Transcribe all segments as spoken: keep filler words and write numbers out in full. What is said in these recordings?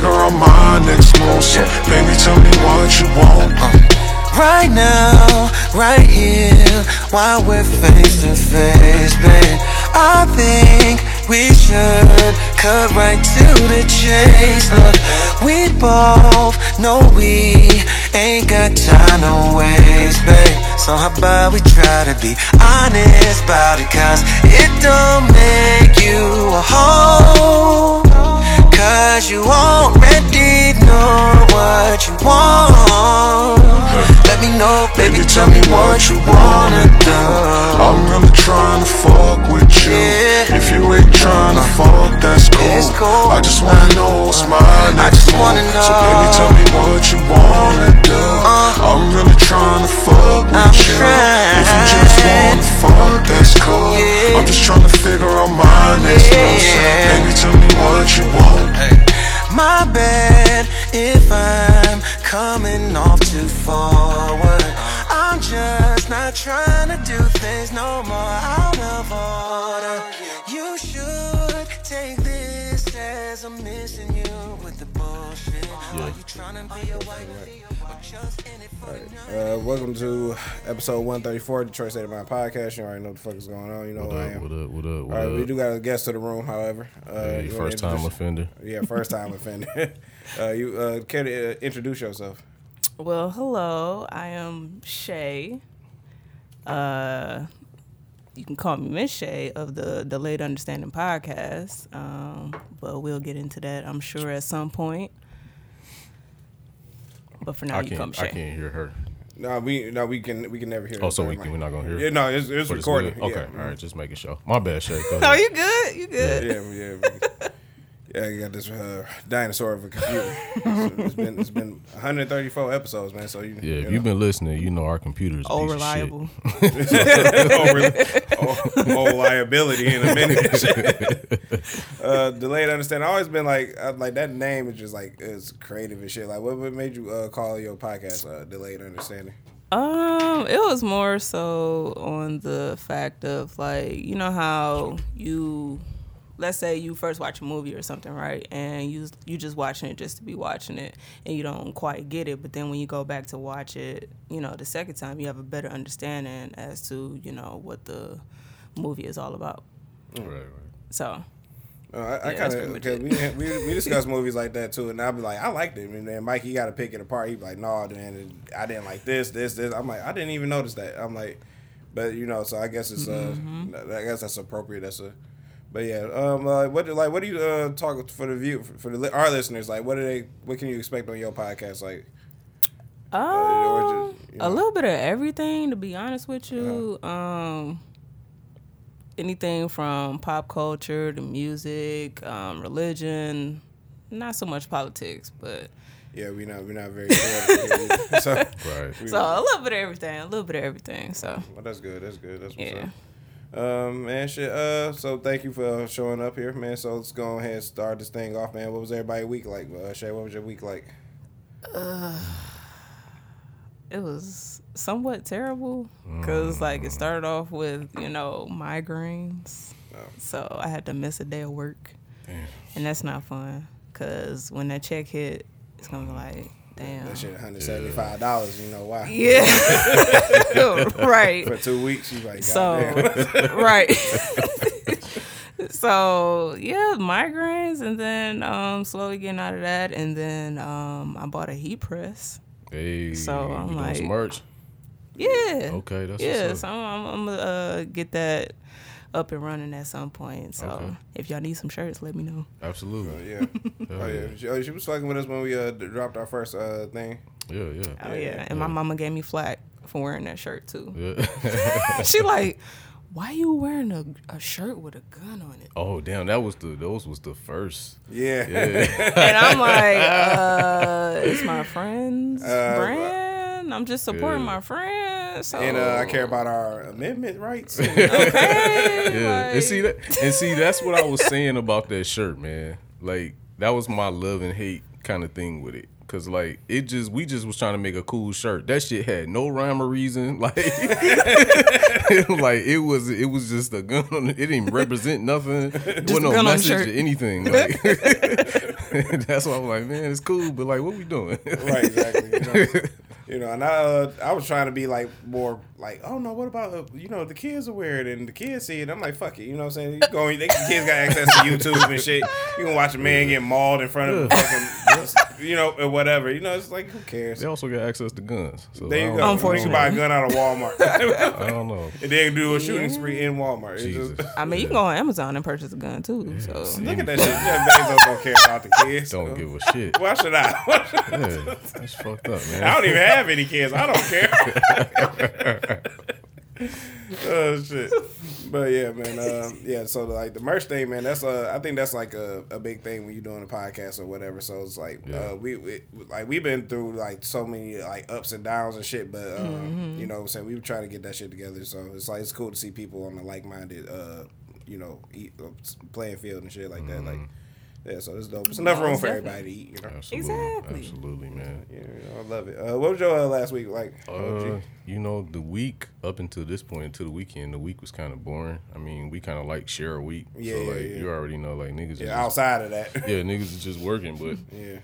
nigga, I'm my next monster. Baby, tell me what you want. Right now, right here, while we're face to face, babe, I think we should cut right to the chase. Look, we both know we ain't got time to waste, babe. So how about we try to be honest about it, cause it don't make you a hoe, cause you already know what you want. Let me know, baby, tell me what you wanna do. I'm really trying to fuck with you. If you ain't trying to fuck, that's cool. I just wanna know what's my next move. So baby, tell me what you wanna do. I'm really trying to fuck with you. If you just wanna fuck, that's cool. I'm just trying to figure out my next move. So baby, tell me what you want. My bad if I'm coming off too forward. I'm just not trying to do things no more out of order. You should take this as I'm missing you with the bullshit. Yeah. Are you trying to be a white man? Right. Uh, welcome to episode one thirty-four of Detroit State of Mind Podcast. You already know what the fuck is going on. You know what, what up, I am. What up, what up, what All right, up. We do got a guest to the room, however. Uh, hey, first time offender. Yeah, first time offender. Uh, you uh, care to uh, introduce yourself? Well, hello. I am Shay. Uh, you can call me Miz Shay of the Delayed Understanding Podcast. Um, but we'll get into that, I'm sure, at some point. But for now, I you can't, come Shay. I can't hear her. No, we no we can we can never hear. Oh, so we can, we're not gonna hear. Yeah, no, it's it's recorded. It's okay, yeah. All right, just making sure. My bad, Shay. No, you good? You good? Yeah, yeah, yeah. Yeah, you got this uh, dinosaur of a computer. it's, it's been it's been one hundred thirty-four episodes, man. So you yeah, you if know. you've been listening, you know our computer's a piece reliable. Of shit. oh, really? oh, oh, liability in a minute. uh, delayed understanding. I've always been like, I, like that name is just like it's creative and shit. Like, what what made you uh, call your podcast uh, Delayed Understanding? Um, it was more so on the fact of like, you know how you. Let's say you first watch a movie or something, right? And you you just watching it just to be watching it, and you don't quite get it. But then when you go back to watch it, you know, the second time, you have a better understanding as to, you know, what the movie is all about. Right, right. So. Uh, I, yeah, I kind of, because we, we we discuss movies like that too, and I'll be like, I liked it, and then Mike, he got to pick it apart. He be like, no, man, I didn't like this, this, this. I'm like, I didn't even notice that. I'm like, but, you know, so I guess it's, uh, mm-hmm. I guess that's appropriate. That's a. But yeah, um, uh, what like what do you uh, talk for the view for the our listeners? Like, what do they? What can you expect on your podcast? Like, um, uh, just, you know. A little bit of everything. To be honest with you, uh-huh. um, anything from pop culture to music, um, religion. Not so much politics, but yeah, we not we not very political. so right. we, so a little bit of everything, a little bit of everything. So well, that's good. That's good. That's what's yeah. up. Um man shit uh so thank you for showing up here, man. So let's go ahead and start this thing off, man. What was everybody's week like? Uh, Shay, what was your week like? Uh, it was somewhat terrible because like it started off with you know migraines, oh. so I had to miss a day of work, damn. And that's not fun because when that check hit, it's gonna be like. Damn. That shit, one hundred seventy-five dollars, yeah. You know why? Yeah. Right. For two weeks, you like, God so, damn. Right. So, yeah, migraines, and then um, slowly getting out of that, and then um, I bought a heat press. Hey, so I'm you like, doing some merch? Yeah. Okay, that's yeah, what's up. Yeah, so I'm, I'm, I'm going to uh, get that up and running at some point. So okay. If y'all need some shirts, let me know. Absolutely. Uh, yeah. Oh yeah. She, oh, she was fucking with us when we uh, dropped our first uh, thing. Yeah, yeah. Oh yeah. yeah. And yeah. my mama gave me flack for wearing that shirt too. Yeah. She like, why you wearing a, a shirt with a gun on it? Oh damn, that was the those was the first. Yeah. yeah. And I'm like, uh, it's my friend's uh, brand. I'm just supporting yeah. my friends, so. And uh, I care about our amendment rights. And, okay, yeah. like. and see that, and see that's what I was saying about that shirt, man. Like that was my love and hate kind of thing with it, cause like it just we just was trying to make a cool shirt. That shit had no rhyme or reason. Like, like it was it was just a gun. On it. It didn't represent nothing. Just it wasn't no message or anything. Like. That's why I'm like, man, it's cool, but like, what we doing? Right, exactly. You know, you know and I, uh, I was trying to be like more like, oh no, what about uh, you know the kids are wearing it and the kids see it. I'm like, fuck it, you know what I'm saying? You going, they, the kids got access to YouTube and shit. You can watch a man get mauled in front of fucking, you know, or whatever. You know, it's like, who cares? They also got access to guns. So there you go. You can buy a gun out of Walmart. I don't know. And they can do a shooting yeah. spree in Walmart. Just, I mean, yeah. you can go on Amazon and purchase a gun too. Yeah. So see, look at that shit. Jeff Bezos don't care about the kids. Don't so. give a shit. Why should I? Why should I? Yeah, that's fucked up, man. I don't even have any kids. I don't care. Oh shit. But yeah, man. Uh, yeah. So like the merch thing, man. That's uh, I think that's like a, a big thing when you're doing a podcast or whatever. So it's like yeah. uh, we, we like we've been through like so many like ups and downs and shit. But uh, mm-hmm. you know, what I'm saying, we were trying to get that shit together. So it's like it's cool to see people on the like-minded, uh, you know, eat, uh, playing field and shit like mm-hmm. that. Like. Yeah, so it's dope. It's enough room exactly. for everybody to eat. You know? Absolutely. Exactly. Absolutely, man. Yeah, you know, I love it. Uh, what was your uh, last week like? Uh, you? you know, the week up until this point, until the weekend, the week was kind of boring. I mean, we kind of like share a week. Yeah, so, like, yeah, yeah. you already know, like, niggas yeah, just, outside of that. Yeah, niggas is just working, but. Yeah.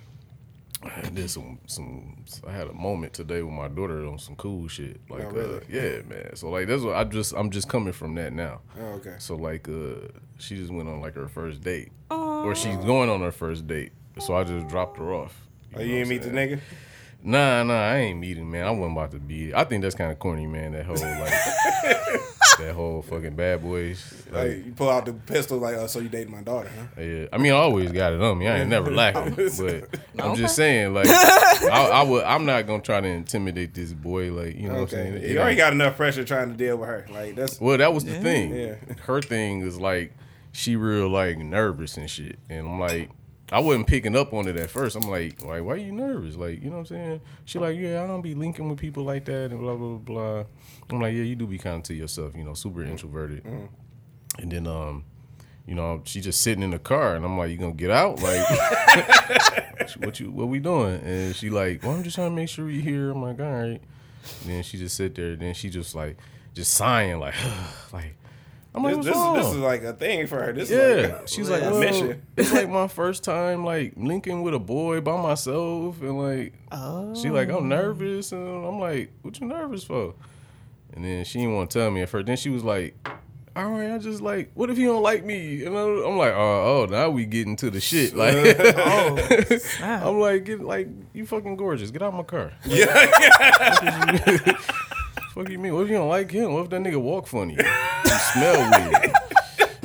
I did some, some, I had a moment today with my daughter on some cool shit. Like, oh, really? uh, yeah, man. So, like, that's what I just, I'm just coming from that now. Oh, okay. So, like, uh, she just went on, like, her first date. Aww. Or she's going on her first date. So, I just dropped her off. You oh, you didn't meet the nigga? Nah, nah, I ain't meeting, man. I wasn't about to be it. I think that's kind of corny, man, that whole, like... That whole fucking bad boys. Like, like, you pull out the pistol, like, oh, so you dated my daughter, huh? Yeah. I mean, I always got it on me. I ain't never lacking. But I'm just saying, like, I, I would, I'm not going to try to intimidate this boy. Like, you know okay. what I'm saying? You it, already like, got enough pressure trying to deal with her. Like, that's. Well, that was the yeah. thing. Yeah. Her thing is, like, she real, like, nervous and shit. And I'm like, I wasn't picking up on it at first. I'm like, like, why are you nervous? Like, you know what I'm saying? She like, yeah, I don't be linking with people like that and blah, blah, blah. I'm like, yeah, you do be kind to yourself, you know, super introverted. Mm-hmm. And then, um, you know, she just sitting in the car and I'm like, you gonna get out? Like, what you, what we doing? And she like, well, I'm just trying to make sure you here. I'm like, all right. And then she just sit there. And then she just like, just sighing like, like, I'm like, this, this, this is like a thing for her. This yeah. is like a, she's like, well, a mission. It's like my first time like linking with a boy by myself, and like, oh. she like, I'm nervous, and I'm like, what you nervous for? And then she didn't want to tell me at first. Then she was like, all right, I just like, what if you don't like me? And I'm like, oh, oh now we getting to the shit. Like, oh, I'm like, get like, you fucking gorgeous. Get out of my car. Like, yeah. What do you mean? What if you don't like him? What if that nigga walk funny? He smell weird.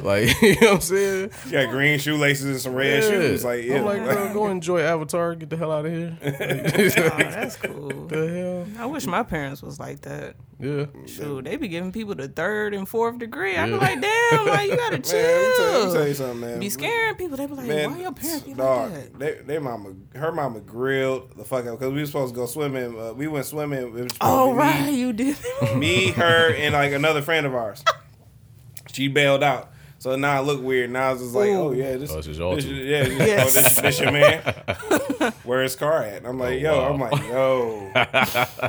Like, you know what I'm saying? You got green shoelaces and some red yeah. shoes. Like, yeah. I'm like, girl, go enjoy Avatar. Get the hell out of here. Like, oh, that's cool. The hell? I wish my parents was like that. Yeah. Shoot, they be giving people the third and fourth degree. Yeah. I be like, damn, like, you gotta chill. Man, let me tell you, let me tell you something, man. Be scaring people. They be like, man, why your parents be dog, like that? They, they mama, her mama grilled the fuck out because we were supposed to go swimming. Uh, we went swimming. Oh, right, me, you did. Me, her, and like another friend of ours. She bailed out. So now I look weird. Now it's just like, ooh. oh, yeah, this, oh, this is all this, yeah, this, yes. oh, this, this your man. Where is car at? And I'm like, oh, yo, wow. I'm like, yo.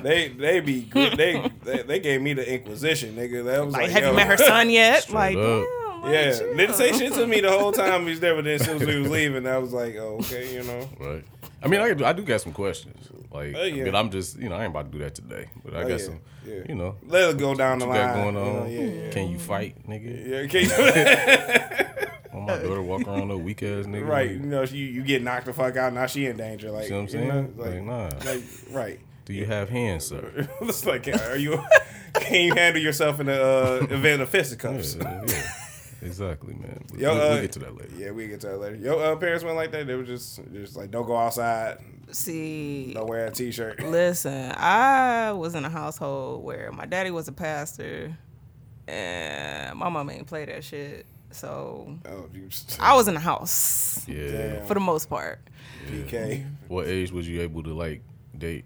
they they be good. They, they they gave me the Inquisition, nigga. That was like, like have yo. you met her son yet? Like, damn, yeah. You? Didn't say shit to me the whole time he was there, but then as soon as we was leaving, I was like, oh, okay, you know. Right. I mean, I, I do got some questions. Like, uh, yeah. but I'm just, you know, I ain't about to do that today. But I oh, got yeah. some, yeah. you know. Let it go down the line. What you got going on? You know, yeah, yeah. Can you fight, nigga? Yeah, can you? When my daughter walk around a weak ass nigga. Right, you know, she, you get knocked the fuck out, now she in danger. Like, you know what I'm saying? You know, like, like, nah. Like, right. Do you have hands, sir? It's like, are you, can you handle yourself in the uh, event of fisticuffs? Yeah, yeah. Exactly, man. We, Yo, uh, we'll get to that later. Yeah, we get to that later. Yo, uh, parents went like that. They were just, just like, don't go outside. See, don't wear a t-shirt. Listen, I was in a household where my daddy was a pastor, and my mama ain't play that shit. So oh, I was in the house. Yeah, Damn. for the most part. Yeah. P K. What age was you able to like date?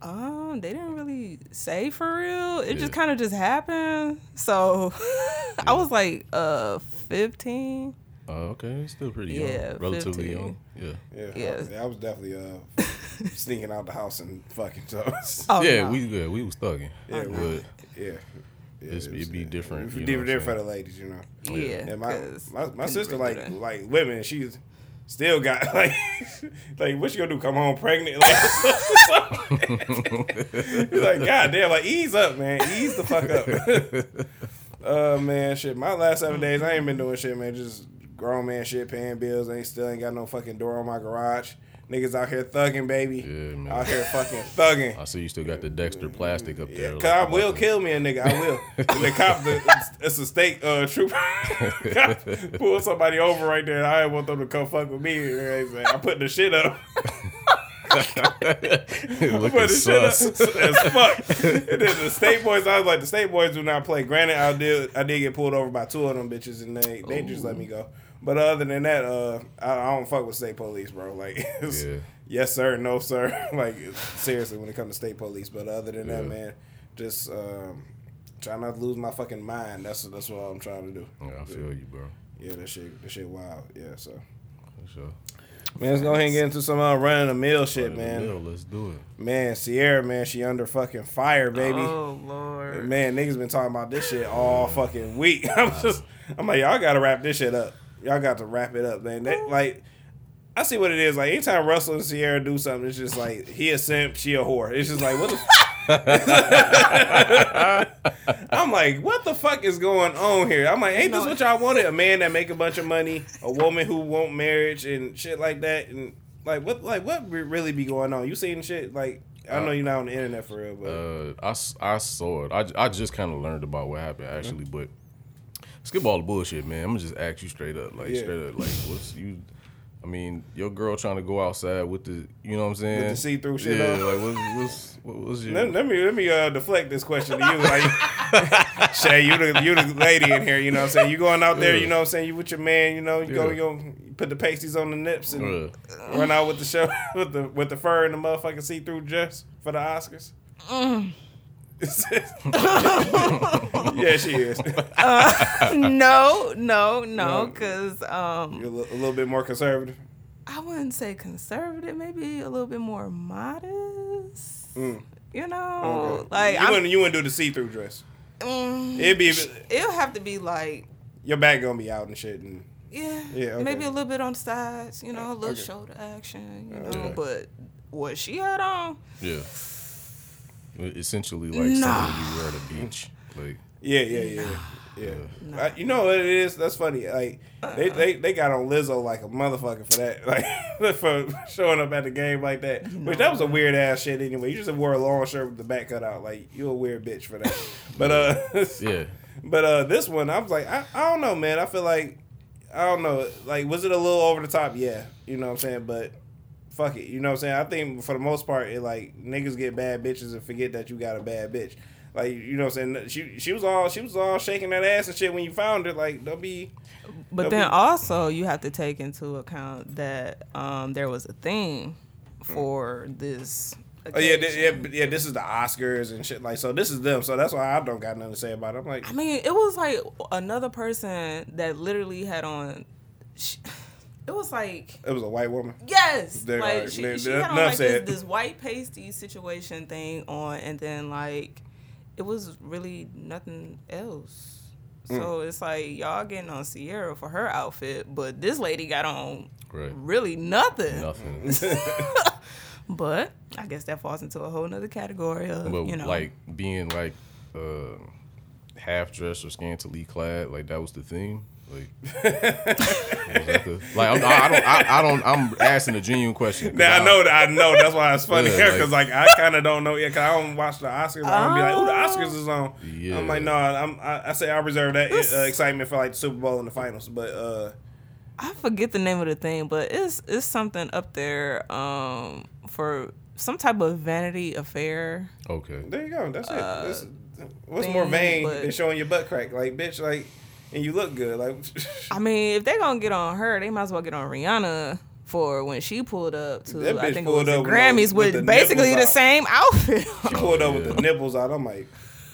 Um, they didn't really say for real. It yeah. just kind of just happened. So yeah. I was like uh fifteen. Oh, uh, okay. Still pretty young. Yeah, relatively fifteen. Young. Yeah. Yeah. yeah. I, was, I was definitely uh sneaking out the house and fucking so. Oh, yeah, no. we good. We was thugging. Yeah, but yeah. Yeah, it'd be, it be different. It'd be different, different for the ladies, you know. Yeah. yeah. And my my, my sister like like women, she's still got like like what you gonna do? Come home pregnant? Like, like goddamn, like ease up, man, ease the fuck up. Uh man, shit. My last seven days, I ain't been doing shit, man. Just grown man shit, paying bills. Ain't still ain't got no fucking door on my garage. Niggas out here thugging, baby. Yeah, man. Out here fucking thugging. I see you still got the Dexter plastic up there. Yeah, like, cop will kill me, a nigga. I will. The cop, the, it's, it's a state uh, trooper. Pull somebody over right there. I ain't want them to come fuck with me. I put the shit up. Looking sus as fuck. And then the state boys, I was like, the state boys do not play. Granted, I did, I did get pulled over by two of them bitches, and they, they just let me go. But other than that, uh, I, I don't fuck with state police, bro. Like, it's, yeah. yes sir, no sir. Like, seriously, when it comes to state police. But other than yeah. that, man, just um, try not to lose my fucking mind. That's that's what I'm trying to do. Yeah, I feel yeah. you, bro. Yeah, that shit, that shit, wild. Yeah, so. For sure. Man, let's go ahead and get into some uh, running the mill shit, man. Mill, let's do it. Man, Sierra, man, she under fucking fire, baby. Oh, Lord. Man, niggas been talking about this shit all fucking week. I'm just, I'm like, y'all gotta wrap this shit up. Y'all got to wrap it up, man. That, like, I see what it is. Like, anytime Russell and Sierra do something, it's just like, he a simp, she a whore. It's just like, what the fuck? I'm like, what the fuck is going on here? I'm like, ain't this what y'all wanted? A man that make a bunch of money, a woman who want marriage and shit like that. And, like, what like what really be going on? You seen shit? Like, I know you're not on the internet for real, but. Uh, I, I saw it. I, I just kind of learned about what happened, actually, mm-hmm. but. Skip all the bullshit, man. I'm gonna just ask you straight up, like yeah. straight up, like what's you? I mean, your girl trying to go outside with the, you know what I'm saying? With the see-through shit. Yeah, on. Like what's what's what was your? Let, let me let me uh, deflect this question to you, like Shay, you the you the lady in here, you know what I'm saying? You going out there, yeah. you know what I'm saying? You with your man, you know, you yeah. go you go put the pasties on the nips and uh. run out with the show with the with the fur and the motherfucking see-through dress for the Oscars. Mm. Yeah, she is. uh, no, no, no, because um, you're a little, a little bit more conservative. I wouldn't say conservative. Maybe a little bit more modest. Mm. You know, okay. like you wouldn't, you wouldn't do the see-through dress. Um, it'd be. It'll have to be like your back gonna be out and shit, and yeah, yeah, okay. maybe a little bit on the sides. You know, a little okay. shoulder action. You know, okay. but what she had on, yeah. essentially like nah. something you wear at the beach, like yeah, yeah, yeah, yeah. Nah. I, you know what it is? That's funny. Like uh-uh. they, they, they got on Lizzo like a motherfucker for that, like for showing up at the game like that. Nah. Which that was a weird ass shit anyway. You just wore a long shirt with the back cut out. Like you a weird bitch for that. But uh, yeah. But uh, this one I was like, I, I don't know, man. I feel like I don't know. Like was it a little over the top? Yeah, you know what I'm saying, but. Fuck it, you know what I'm saying? I think for the most part, it like niggas get bad bitches and forget that you got a bad bitch. Like you know what I'm saying? She she was all she was all shaking that ass and shit when you found her. Like don't be. But then be. Also you have to take into account that um, there was a theme for mm. this. Occasion. Oh yeah, th- yeah, yeah. This is the Oscars and shit. Like so, this is them. So that's why I don't got nothing to say about it. I'm like, I mean, it was like another person that literally had on. She, It was like... It was a white woman? Yes. Like, like, she, they, she had on like this, this white pasty situation thing on, and then, like, it was really nothing else. Mm. So, it's like, y'all getting on Sierra for her outfit, but this lady got on right. really nothing. Nothing. But I guess that falls into a whole nother category of, but, you know... Like, being, like, uh, half-dressed or scantily clad, like, that was the thing? Like, the, like I'm, I don't, I, I don't. I'm asking a genuine question. Now, I know that I know. That's why it's funny here because like, like I kind of don't know yet. Cause I don't watch the Oscars. Oh. I'm be like, oh, the Oscars is on. Yeah. I'm like, no, I'm. I, I say I reserve that uh, excitement for like the Super Bowl and the finals. But uh, I forget the name of the thing, but it's it's something up there um, for some type of vanity affair. Okay, there you go. That's uh, it. That's, what's thing, more vain but, than showing your butt crack? Like, bitch, like. And you look good. Like, I mean, if they're going to get on her, they might as well get on Rihanna for when she pulled up to, I think it was the Grammys with, with the basically the out. Same outfit. She pulled up with the nipples out. I'm like,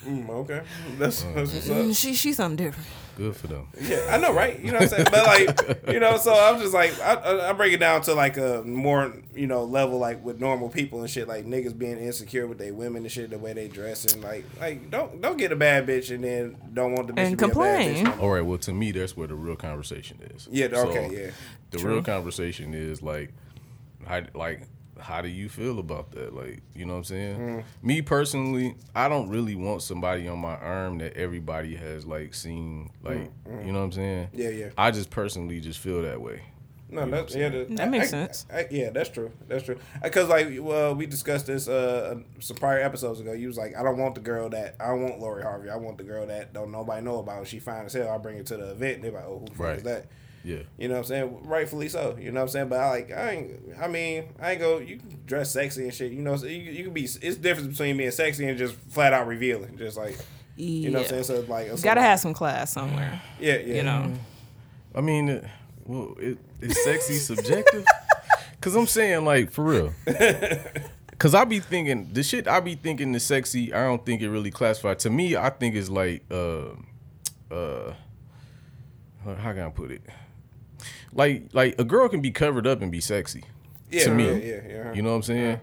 Mm, okay, that's, uh, that's what's up. She she's something different. Good for them. Yeah, I know, right? You know what I'm saying? But like, you know, so I'm just like, I, I break it down to like a more, you know, level like with normal people and shit, like niggas being insecure with their women and shit, the way they dress and like, like don't don't get a bad bitch and then don't want the bitch and to complain. Be a bad bitch. All right, well to me that's where the real conversation is. Yeah. Okay. So yeah. The True. real conversation is like, how, like. How do you feel about that? Like, you know what I'm saying? Mm. Me personally, I don't really want somebody on my arm that everybody has like seen, like, mm. you know what I'm saying? Yeah, yeah. I just personally just feel that way. No, you that's yeah. The, that I, makes I, sense. I, I, yeah, that's true. That's true. Because like, well, we discussed this uh, some prior episodes ago. You was like, I don't want the girl that I don't want Lori Harvey. I want the girl that don't nobody know about. She fine as hell. I bring her to the event. They're like, oh, who the fuck right. is that? Yeah. You know what I'm saying? Rightfully so. You know what I'm saying? But I like I ain't I mean, I ain't go you can dress sexy and shit. You know, so you you can be it's different between being sexy and just flat out revealing. Just like yeah. you know what I'm saying? So it's like it's gotta like, have some class somewhere. Yeah, yeah. You know. I mean it, well it is sexy subjective. Cause I'm saying like for real. Cause I be thinking the shit I be thinking is sexy, I don't think it really classified. To me, I think it's like uh uh how can I put it? Like, like a girl can be covered up and be sexy. Yeah, to me. Yeah, yeah, yeah. You know what I'm saying? Yeah.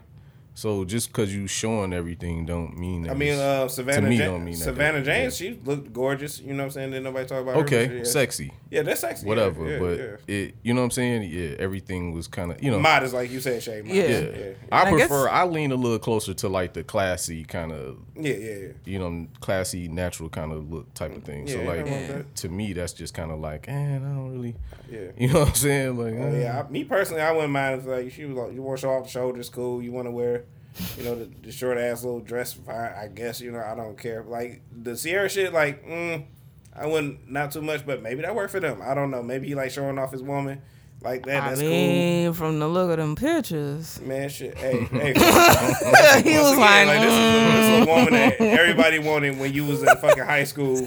So just because you showing everything don't mean that. I mean, uh, Savannah to me Jan- don't mean Savannah that. James, yeah. She looked gorgeous. You know what I'm saying? Didn't nobody talk about okay, her. Okay, yeah. sexy. Yeah, that's sexy. Whatever, yeah, but yeah. it. You know what I'm saying? Yeah, everything was kind of, you know. Modest, like you said, Shay. Yeah. Yeah. yeah, yeah. I, I prefer, guess... I lean a little closer to like the classy kind of. Yeah, yeah, yeah. You know, classy, natural kind of look type of thing. Yeah, so like, yeah. to me, that's just kind of like, eh, I don't really. Yeah. You know what I'm saying? Like, oh, yeah. I, me personally, I wouldn't mind if like, she was like, you want to show off the shoulders, cool. You want to wear. You know, the, the short ass little dress, I, I guess, you know, I don't care. Like, the Sierra shit, like, mm, I wouldn't, not too much, but maybe that worked for them. I don't know. Maybe he, like, showing off his woman like that. I that's mean, cool. From the look of them pictures. Man, shit. Hey, hey. He was again, like, like, this is a, this a woman that everybody wanted when you was in fucking high school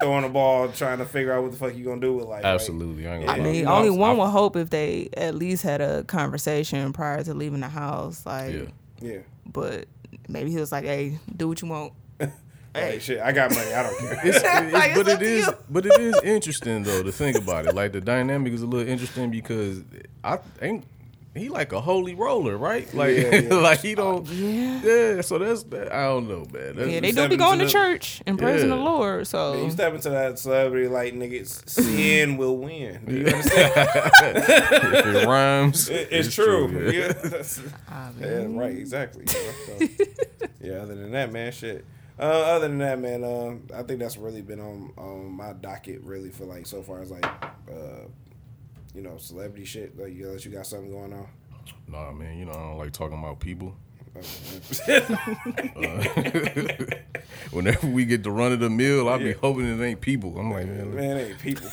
throwing a ball, trying to figure out what the fuck you gonna do with life. Absolutely. Right? I, ain't gonna I mean, only I was, one I, would hope if they at least had a conversation prior to leaving the house. Like, yeah. Yeah. But maybe he was like, hey, do what you want. Hey, hey shit, I got money. I don't care. It's, it's, like, but it is you. but it is interesting though to think about it. Like the dynamic is a little interesting because I ain't he like a holy roller, right? Like yeah, yeah. like he don't uh, yeah. yeah, so that's that, I don't know, man. That's, yeah, they do be going to, to church and praising yeah. the Lord. So yeah, you step into that celebrity like niggas, sin will win. Do you understand? If it rhymes. It, it's, it's true. true yeah. Yeah. yeah, right, exactly. You know, so. Yeah, other than that, man, shit. Uh, other than that, man, um, I think that's really been on, on my docket really for like so far as like uh you know, celebrity shit. Like, you know, you got something going on? Nah, man. You know, I don't like talking about people. uh, whenever we get to run of the mill, I yeah. be hoping it ain't people. I'm like, man, man it ain't people.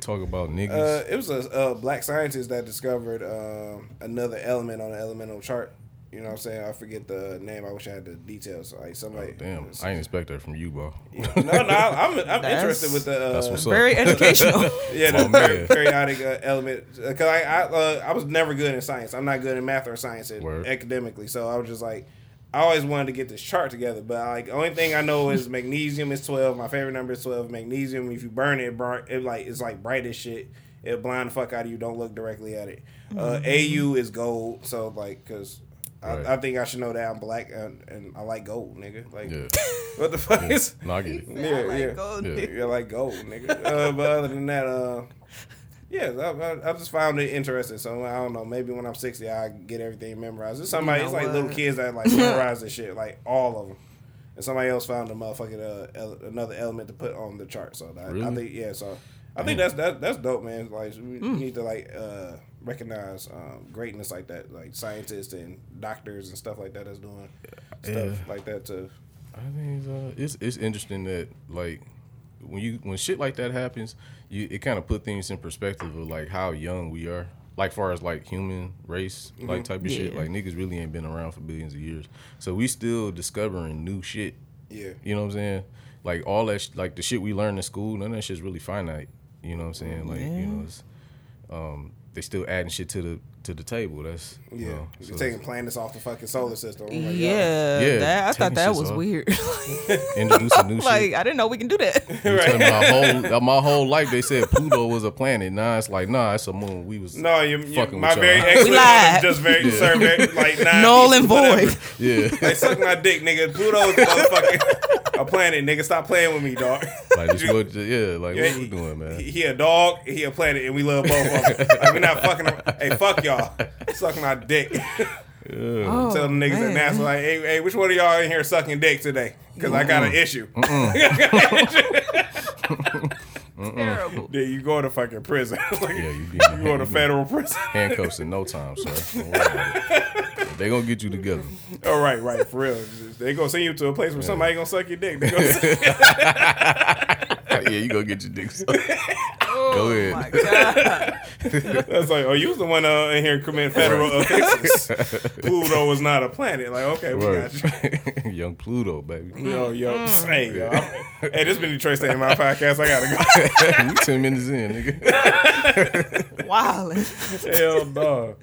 Talk about niggas. Uh, it was a uh, black scientist that discovered uh, another element on the elemental chart. You know what I'm saying? I forget the name. I wish I had the details. Like somebody. Oh, damn, I didn't expect that from you, bro. Yeah. No, no, I'm I'm that's, interested with the. Uh, that's what's very up. Educational. Yeah, the oh, periodic uh, element. Because I I, uh, I was never good in science. I'm not good in math or science Word. academically. So I was just like, I always wanted to get this chart together. But like, the only thing I know is magnesium is twelve. My favorite number is twelve. Magnesium. If you burn it, it like it's like bright as shit. It blind the fuck out of you. Don't look directly at it. Uh, mm-hmm. A U is gold. So like, cause. Right. I, I think I should know that I'm black and, and I like gold, nigga. Like, yeah. What the fuck yeah. is? No, I get it. Yeah, I like yeah. gold, yeah. Nigga. I like gold, nigga. Uh, but other than that, uh, yeah, I, I, I just found it interesting. So I don't know. Maybe when I'm sixty, I get everything memorized. There's somebody, you know, it's like uh, little kids that like memorize this shit, like all of them. And somebody else found a motherfucking uh, ele- another element to put on the chart. So that, really? I think, yeah. So I think mm. that's that, that's dope, man. Like we mm. need to like. Uh, recognize um, greatness like that, like scientists and doctors and stuff like that that's doing yeah. stuff like that too. I think uh, it's it's interesting that like when you when shit like that happens, you it kind of put things in perspective of like how young we are, like far as like human race, mm-hmm. like type of yeah. shit. Like niggas really ain't been around for billions of years, so we still discovering new shit. Yeah, you know what I'm saying? Like all that, sh- like the shit we learned in school, none of that shit's really finite. You know what I'm saying? Like yeah. you know, it's, um. They still adding shit to the to the table. That's yeah. You know, so you're taking planets off the fucking solar system. Like, yeah, yeah. That, I thought that was off. Weird. Introducing new like, shit. I didn't know we can do that. Right. My whole my whole life they said Pluto was a planet. Nah, it's like nah, it's a moon. We was no, you, you, fucking my with very ex was just very yeah. survey, like nah, null and void. Yeah, like suck my dick, nigga. Pluto's motherfucking a planet, nigga. Stop playing with me, dog. Like just what, yeah, like yeah, what he, we doing, man? He, he a dog, he a planet, and we love both of them. Like, we not fucking. Hey, fuck y'all. Suck my dick. Yeah. Oh, tell them niggas man. At NASA, like, hey, hey, which one of y'all in here sucking dick today? Because I got an issue. Terrible. Yeah, you go to fucking prison. Like, yeah, you, you, you go to federal prison. Handcuffs in no time, sir. They gonna get you together. All right, right, for real. They gonna send you to a place where yeah. somebody gonna suck your dick. They gonna suck yeah, you gonna get your dick sucked. Oh, go ahead. My God. That's like, oh, you was the one uh, in here commit federal right. offenses. Pluto was not a planet. Like, okay, we right. got you. Young Pluto, baby. Yo, yo, mm. hey, yo. Hey, this been Detroit State of Mind Podcast. I gotta go. You ten minutes in, nigga. Wildin'. Hell, dog.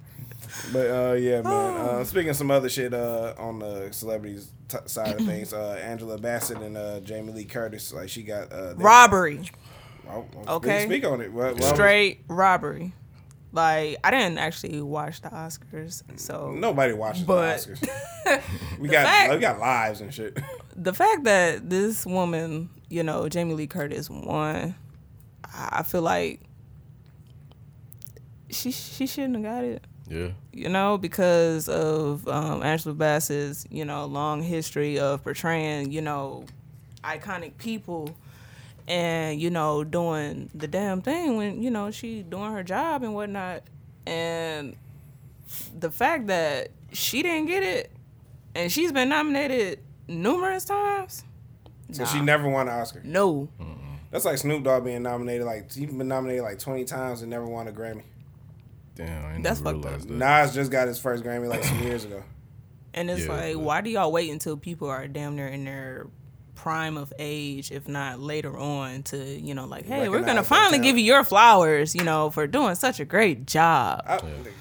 But uh, yeah, man. Uh, speaking of some other shit uh, on the celebrities t- side of things, uh, Angela Bassett and uh, Jamie Lee Curtis, like she got uh, robbery. I, I okay. Speak on it. What, what Straight was... robbery. Like I didn't actually watch the Oscars, so nobody watches but... the Oscars. We the got fact, we got lives and shit. The fact that this woman, you know, Jamie Lee Curtis won, I feel like she she shouldn't have got it. Yeah. You know, because of um, Angela Bassett's, you know, long history of portraying, you know, iconic people and, you know, doing the damn thing when, you know, she doing her job and whatnot. And the fact that she didn't get it and she's been nominated numerous times. So nah. She never won an Oscar? No. Mm-mm. That's like Snoop Dogg being nominated, like, he's been nominated like twenty times and never won a Grammy. Damn, I didn't That's fucked up. That. Nas just got his first Grammy like some years ago. And it's yeah, like, man. Why do y'all wait until people are damn near in their prime of age, if not later on, to, you know, like, hey, recognize we're going to finally give you your flowers, you know, for doing such a great job. I, yeah.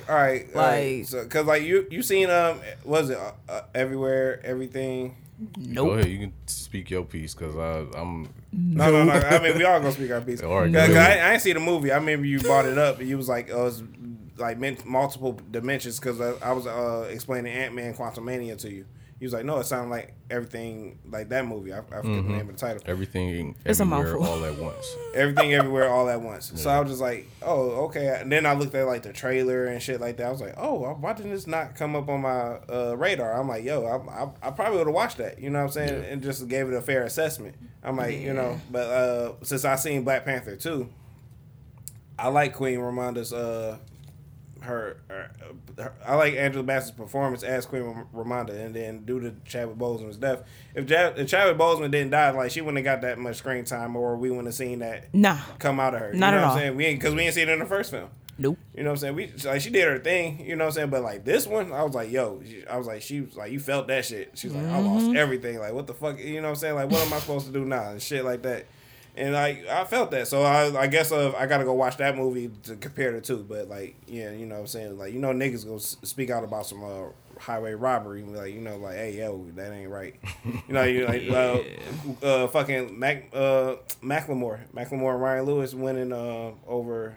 All right. Like, right, so, because, like, you you seen, um, was it uh, Everywhere, Everything? Nope. Go ahead, you can speak your piece because I'm. No, no, no. I mean, we all going to speak our piece. All right. Cause, cause I, I ain't seen the movie. I remember you brought it up and you was like, oh, it's. Like multiple dimensions, because I, I was uh, explaining Ant-Man Quantumania to you. He was like, "No, it sounded like everything, like that movie." I, I forget mm-hmm. the name of the title. Everything, it's everywhere, a all at once. Everything, everywhere, all at once. Yeah. So I was just like, "Oh, okay." And then I looked at like the trailer and shit like that. I was like, "Oh, why didn't this not come up on my uh, radar?" I'm like, "Yo, I, I, I probably would have watched that." You know what I'm saying? Yeah. And just gave it a fair assessment. I'm like, yeah. you know, but uh, since I seen Black Panther too, I like Queen Ramonda's. Uh, Her, her, her, I like Angela Bassett's performance as Queen Ramonda, and then due to Chadwick Boseman's death, if, Jav, if Chadwick Boseman didn't die, like she wouldn't have got that much screen time, or we wouldn't have seen that nah, come out of her. Not you know at what all. I'm saying? We ain't because we ain't seen it in the first film. Nope. You know what I'm saying? We like she did her thing. You know what I'm saying? But like this one, I was like, yo, I was like, she was like, you felt that shit. She's like, mm-hmm. I lost everything. Like what the fuck? You know what I'm saying? Like what am I supposed to do now? And shit like that. And like I felt that, so I I guess uh, I gotta go watch that movie to compare the two. But like, yeah, you know what I'm saying, like you know niggas gonna speak out about some uh, highway robbery, and be like you know like hey yo that ain't right, you know you like yeah. uh, uh fucking Mac uh Macklemore Macklemore and Ryan Lewis winning uh over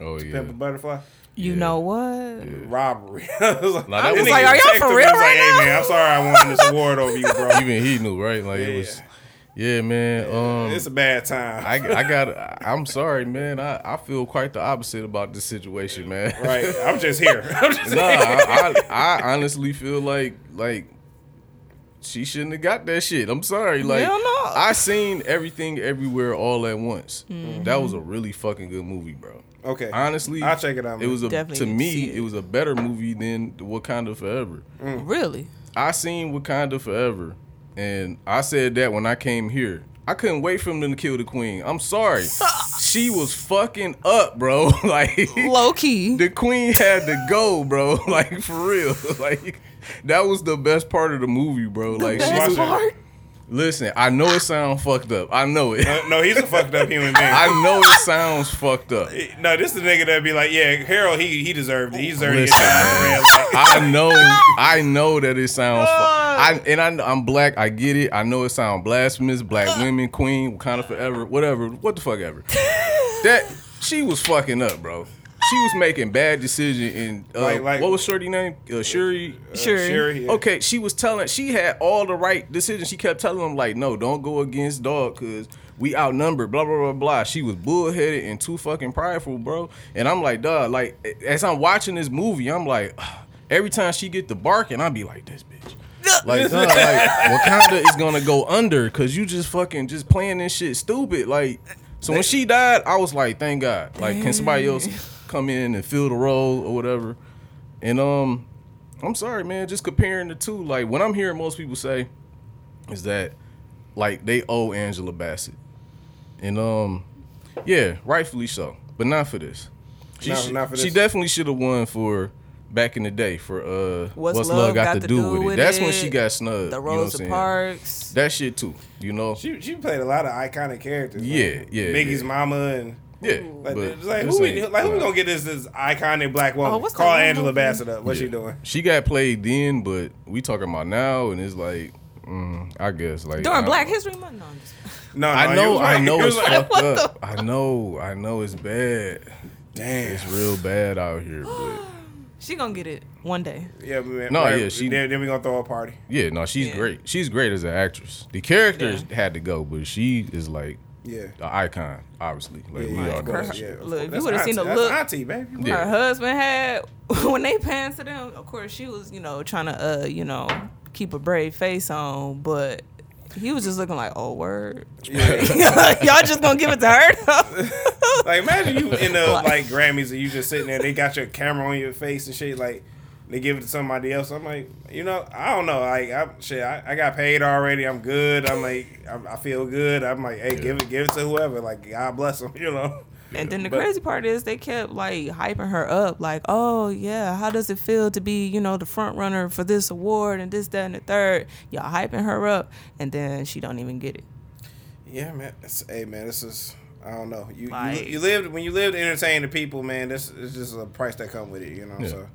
oh, yeah. Pimp a Butterfly. You yeah. know what? Yeah. Robbery. I was like, no, I was was like are y'all for real? I was right like, now? Hey man, I'm sorry I won this award over you, bro. Even he knew, right? Like yeah. it was. Yeah, man. Um, it's a bad time. I, I got. I'm sorry, man. I, I feel quite the opposite about this situation, man. Right. I'm just here. I'm just nah, here. I, I, I honestly feel like like she shouldn't have got that shit. I'm sorry. Like Hell no. I seen Everything, Everywhere, All at Once. Mm-hmm. That was a really fucking good movie, bro. Okay. Honestly, I'll check it out. Man. It was a Definitely to me. It. it was a better movie than Wakanda Forever. Mm. Really? I seen Wakanda Forever. And I said that when I came here. I couldn't wait for him to kill the queen. I'm sorry. She was fucking up, bro. Like low key. The queen had to go, bro. Like for real. Like that was the best part of the movie, bro. The like best she was, part? Listen, I know it sounds fucked up. I know it. No, no, he's a fucked up human being. I know it sounds fucked up. No, this is the nigga that'd be like, yeah, Harold, he he deserved it. He deserved Listen, it. I know, I know that it sounds fucked up. And I, I'm black. I get it. I know it sounds blasphemous. Black women, queen, Wakanda Forever, whatever. What the fuck ever. That, she was fucking up, bro. She was making bad decisions. And uh, like, like, what was Shuri's name? Uh, Shuri. Uh, Shuri. Shuri yeah. Okay, she was telling. She had all the right decisions. She kept telling them like, no, don't go against dog, because we outnumbered. Blah blah blah blah. She was bullheaded and too fucking prideful, bro. And I'm like, duh. Like, as I'm watching this movie, I'm like, every time she get the barking, I be like, this bitch. Like, duh, like Wakanda is gonna go under because you just fucking just playing this shit stupid. Like, so when she died, I was like, thank God. Like, can somebody else come in and fill the role or whatever? And um I'm sorry, man, just comparing the two, like what I'm hearing most people say is that like they owe Angela Bassett, and um yeah, rightfully so, but not for this. She, no, sh- not for this. She definitely should have won for back in the day for uh what's, what's love, love got, got to, to do, do with, with it. it That's when she got snubbed. The Rosa, you know, Parks, that shit too, you know. She she played a lot of iconic characters, yeah, like yeah Biggie's yeah. mama and yeah, like, like who we like, who we gonna get this this iconic black woman? Oh, Call Angela Bassett up. What's yeah. she doing? She got played then, but we talking about now, and it's like, mm, I guess like during I, Black History Month. No, no, no, I know, I know it's fucked up. I know, I know it's bad. Damn, it's real bad out here. But she gonna get it one day. Yeah, man, no, right, yeah, she. Then, then we gonna throw a party. Yeah, no, she's yeah. great. She's great as an actress. The characters yeah. had to go, but she is like. Yeah, the icon, obviously. Like, yeah, we all her, yeah, look, if you would have seen the look auntie, baby. Yeah. her husband had when they panned to them. Of course, she was, you know, trying to, uh, you know, keep a brave face on, but he was just looking like, oh, word. Yeah. Y'all just gonna give it to her? Like, imagine you in the like Grammys and you just sitting there. They got your camera on your face and shit. Like, they give it to somebody else. I'm like, you know, I don't know. Like, I shit, I, I got paid already. I'm good. I'm like, I'm, I feel good. I'm like, hey, yeah. give it, give it to whoever. Like, God bless them, you know. And then the but, crazy part is they kept like hyping her up, like, oh yeah, how does it feel to be, you know, the front runner for this award and this, that, and the third. Y'all hyping her up, and then she don't even get it. Yeah, man. It's, hey, man, this is. I don't know. You, like, you you lived when you live to entertain the people, man. This is just a price that come with it, you know. Yeah. So.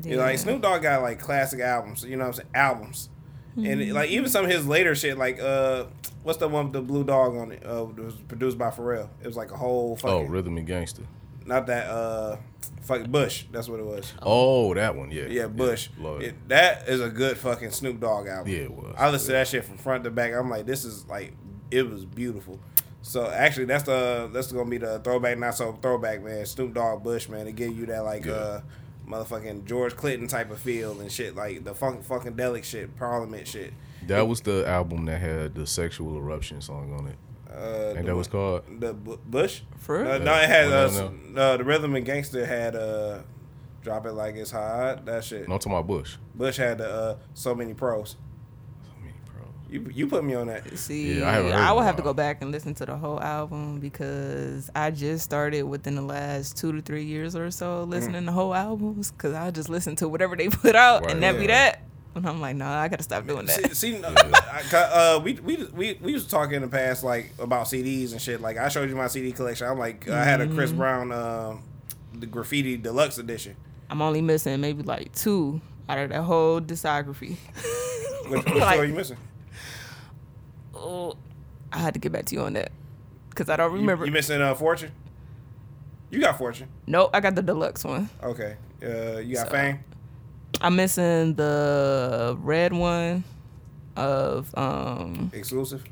Yeah. Like Snoop Dogg got like classic albums, you know what I'm saying? Albums, mm-hmm. and it, like even some of his later shit, like uh, what's the one with the Blue Dog on it? Uh, it was produced by Pharrell. It was like a whole fucking oh Rhythm and Gangsta. Not that uh, fucking Bush. That's what it was. Oh, that one, yeah, yeah, Bush. Yeah, it, that is a good fucking Snoop Dogg album. Yeah, it was. I listened yeah. to that shit from front to back. I'm like, this is like, it was beautiful. So actually, that's the that's gonna be the throwback, not so throwback, man. Snoop Dogg, Bush, man, to give you that like yeah. uh. motherfucking George Clinton type of feel and shit, like the funk fucking delic shit, Parliament shit. That was the album that had the Sexual Eruption song on it. Uh, and that was called the B- Bush. For uh, no, it had uh, no, no. Uh, the Rhythm and Gangsta had uh, Drop It Like It's Hot. That shit. No, I'm talking about Bush. Bush had the uh, So Many Pros. You you put me on that. See, yeah, I, I would have to go back and listen to the whole album because I just started within the last two to three years or so listening mm. to whole albums because I just listen to whatever they put out right, and that yeah. be that. And I'm like, nah, I got to stop doing that. See, see uh, we, we we we was talking in the past like about C Ds and shit. Like I showed you my C D collection. I'm like, mm-hmm. I had a Chris Brown, uh, the Graffiti Deluxe Edition. I'm only missing maybe like two out of that whole discography. Which one like, are you missing? Oh, I had to get back to you on that because I don't remember. You, you missing uh, Fortune? You got Fortune? Nope, I got the deluxe one. Okay, uh, you got so, Fame? I'm missing the red one of um. Exclusive?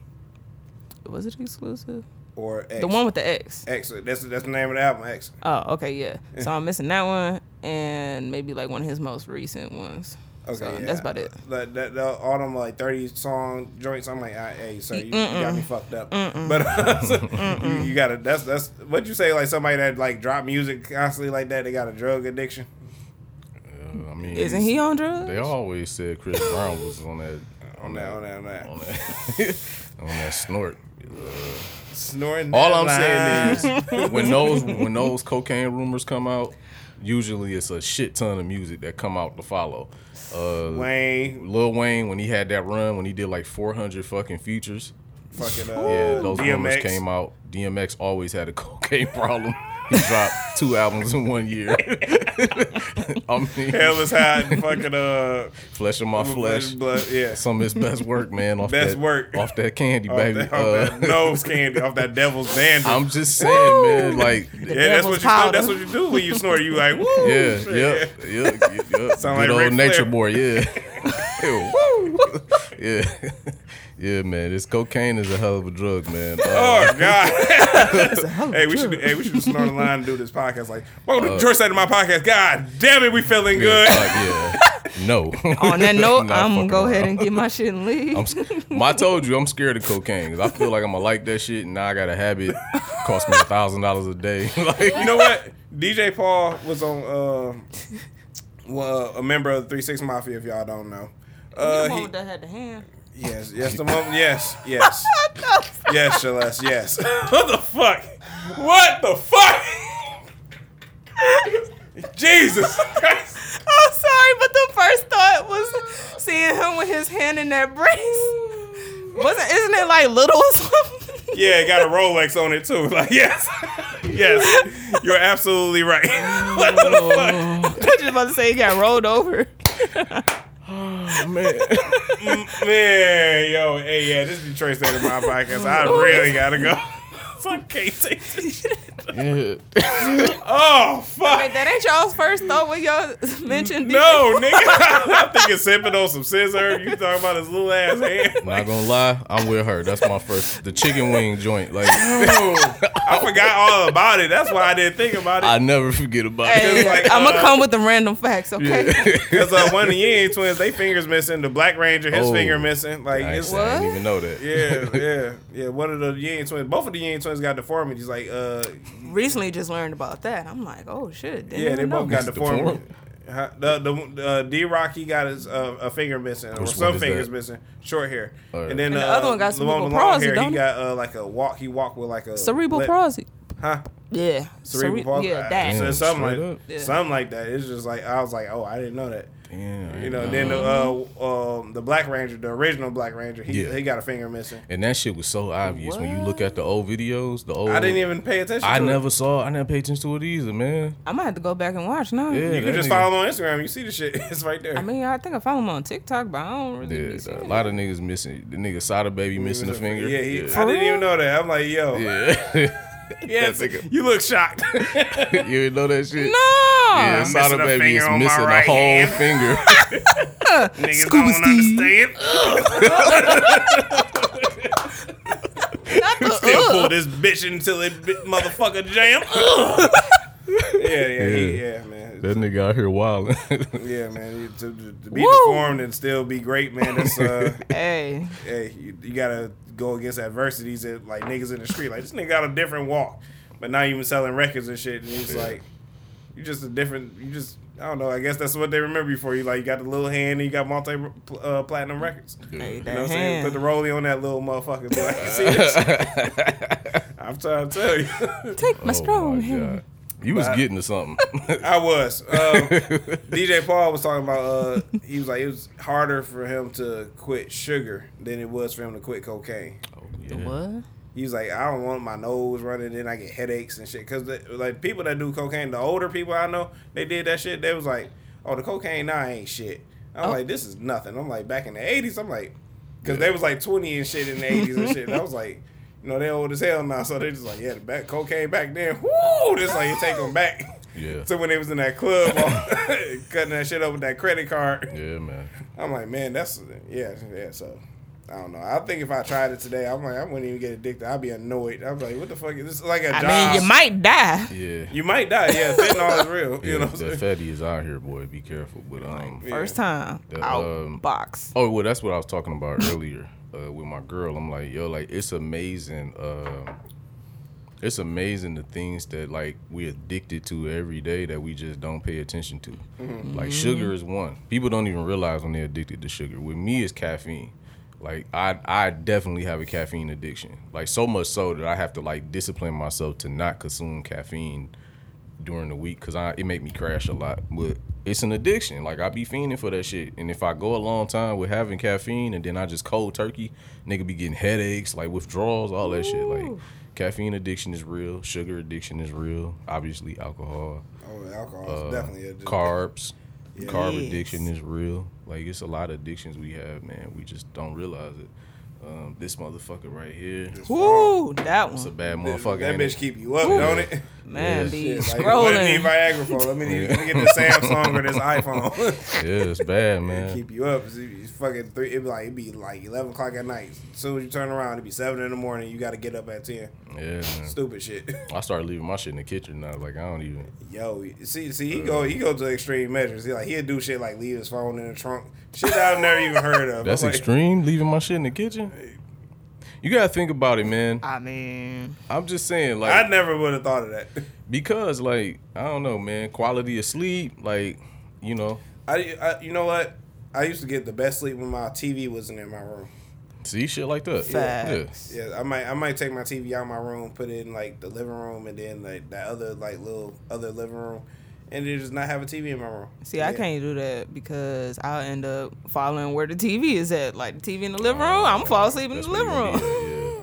Was it Exclusive? Or X? The one with the X. X. That's that's the name of the album. X. Oh, okay, yeah. So I'm missing that one and maybe like one of his most recent ones. Okay, so, yeah. That's about it. The, the, the, all them like thirty song joints. I'm like, hey, sir, you, you got me fucked up. Mm-mm. But uh, so you, you gotta. That's that's what you say. Like somebody that like drop music constantly like that. They got a drug addiction. Uh, I mean, isn't he on drugs? They always said Chris Brown was on that. On that. On that. On that. On that, on that snort. Uh, Snorting. All I'm line. saying is when those when those cocaine rumors come out. usually it's a shit ton of music that come out to follow. Uh, Wayne. Lil Wayne, when he had that run, when he did like four hundred fucking features. Fucking up. Yeah, those D M X rumors came out. D M X always had a cocaine problem. He dropped two albums in one year. I mean, Hell is High and fucking uh, Flesh of My Flesh. Blood, yeah. Some of his best work, man. Off best that, work. Off that candy, off baby. That, uh, off that nose candy. Off that devil's bandage. I'm just saying, woo! Man. Like, yeah, that's what, you do, that's what you do when you snort. You like, woo. Yeah, yeah, yeah. Yep, yep. Sound like Good old Nature Boy, yeah. Woo. Yeah. Yeah, man, this cocaine is a hell of a drug, man. Uh, oh God! Hey, we should, hey, we should snort a line and do this podcast. Like, welcome to Detroit State of Mind Podcast. God damn it, we feeling good. Uh, yeah, no. On that note, I'm gonna go around. ahead and get my shit and leave. I'm, I told you, I'm scared of cocaine because I feel like I'm gonna like that shit, and now I got a habit. It costs me a thousand dollars a day. Like, you know what? D J Paul was on, uh, well, a member of the Three Six Mafia. If y'all don't know, uh, you he that had the hand. Yes, yes, the moment, yes, yes, yes, Celeste, yes. What the fuck? What the fuck? Jesus Christ. I'm sorry, but the first thought was seeing him with his hand in that brace. Wasn't, isn't it like little or something? Yeah, it got a Rolex on it too. Like, yes, yes, you're absolutely right. What the fuck? I was just about to say he got rolled over. Oh, man. Man, yo, hey, yeah, this is Detroit State of Mind Podcast. I really gotta go. I can't take this shit. Oh, fuck. Wait, that ain't y'all's first thought when y'all mentioned this? No, nigga. I'm thinking sipping on some scissor. You talking about his little ass hand. Not gonna lie, I'm with her. That's my first. The chicken wing joint. Like, I forgot all about it. That's why I didn't think about it. I never forget about hey, it. Like, I'm gonna uh, come with the random facts, okay? Because yeah. uh, one of the Yang twins, they fingers missing. The Black Ranger, his oh, finger missing. Like, I, it's, I didn't even know that. Yeah, yeah, yeah. One of the Yang twins, both of the Yang twins got deformities. Like, uh, recently just learned about that. I'm like, oh shit. Didn't yeah, they both know. Got deformities. The the uh, D Rocky got his uh, a finger missing, or some fingers that? Missing, short hair, right. And then and the uh, other one got cerebral palsy. He got uh, like a walk. He walked with like a cerebral lip. palsy. Huh? Yeah, cerebral Cere- palsy. Yeah, that. Yeah, so something like yeah. something like that. It's just like I was like, oh, I didn't know that. Yeah, you know, know, then the uh, um, the Black Ranger, the original Black Ranger, he yeah. he got a finger missing, and that shit was so obvious what? When you look at the old videos. The old I didn't even pay attention. I to never it. saw. I never paid attention to it either, man. I might have to go back and watch now. Yeah, you can just nigga. follow him on Instagram. You see the shit. It's right there. I mean, I think I follow him on TikTok, but I don't really. Yeah, a lot of niggas missing. The nigga Sada Baby missing a finger. Yeah, he, yeah, I didn't even know that. I'm like, yo. Yeah. Yes, you look shocked. You didn't know that shit? No. Yeah, Sada Baby is missing a right whole hand. Finger. Niggas Scuba don't understand. Not the, still ugh. Pull this bitch until it bit motherfucker jam. yeah, yeah, yeah, he, yeah, man. That nigga out here wilding. Yeah, man. To, to be Woo. Deformed and still be great, man. That's uh. Hey. Hey, you, you gotta. Go against adversities that like niggas in the street like this nigga got a different walk but not even selling records and shit and it's yeah. like you just a different you just I don't know I guess that's what they remember you for you like you got the little hand and you got multi uh, platinum records yeah. Hey, you know what I'm saying put the rollie on that little motherfucker be like, see this? I'm trying to tell you take my strong oh hand you was but getting to something I was um, D J Paul was talking about uh, he was like it was harder for him to quit sugar than it was for him to quit cocaine oh yeah what he was like I don't want my nose running then I get headaches and shit cause the, like people that do cocaine the older people I know they did that shit they was like oh the cocaine now nah, ain't shit I'm oh. like this is nothing I'm like back in the eighties I'm like cause yeah. they was like twenty and shit in the eighties and shit and I was like you know, they old as hell now, so they just like, yeah, the back cocaine back then, whoo, just like, you take them back. Yeah. So when they was in that club, cutting that shit up with that credit card. Yeah, man. I'm like, man, that's, yeah, yeah, so, I don't know. I think if I tried it today, I'm like, I wouldn't even get addicted. I'd be annoyed. I'm like, what the fuck is this? Like a I job. I mean, you might die. Yeah. You might die, yeah. Fentanyl is real. Yeah, you know that fatty is out here, boy. Be careful. But um, First yeah. time, that, out um, box. Oh, well, that's what I was talking about earlier. Uh, with my girl, I'm like, yo, like it's amazing. Uh, it's amazing the things that like we're addicted to every day that we just don't pay attention to. Mm-hmm. Like sugar is one. People don't even realize when they're addicted to sugar. With me, it's caffeine. Like I, I definitely have a caffeine addiction. Like so much so that I have to like discipline myself to not consume caffeine during the week because I it make me crash a lot. But it's an addiction. Like, I be fiending for that shit. And if I go a long time with having caffeine and then I just cold turkey, nigga be getting headaches, like withdrawals, all that Ooh. shit. Like, caffeine addiction is real. Sugar addiction is real. Obviously, alcohol. Oh, alcohol is uh, definitely addiction. Carbs. Yeah. Carb yes. addiction is real. Like, it's a lot of addictions we have, man. We just don't realize it. Um, this motherfucker right here. Woo, that one. It's a bad motherfucker. That, that bitch it? keep you up, Ooh. don't it? Man, yeah. be yeah, like, scrolling. Let me need Viagra phone. Let me, need, let me get this Samsung or this iPhone. Yeah, it's bad, man. It keep you up. It's, it's fucking three. It be like it be like eleven o'clock at night. As soon as you turn around, it be seven in the morning. You got to get up at ten. Yeah, man. Stupid shit. I started leaving my shit in the kitchen now. Like, I don't even. Yo, see, see, he uh, go, he go to extreme measures. He like he'll do shit like leave his phone in the trunk. Shit I've never even heard of. That's like, extreme. Leaving my shit in the kitchen. You gotta think about it, man. I mean, I'm just saying, like, I never would have thought of that because, like, I don't know, man. Quality of sleep, like, you know. I, I you know what? I used to get the best sleep when my T V wasn't in my room. See, shit like that. Facts. Yeah. yeah, I might, I might take my T V out of my room, put it in like the living room, and then like that other like little other living room. And they just not have a T V in my room. See, yeah. I can't do that because I'll end up following where the T V is at. Like, the T V in the living room, I'm yeah, fall asleep in the living room. It,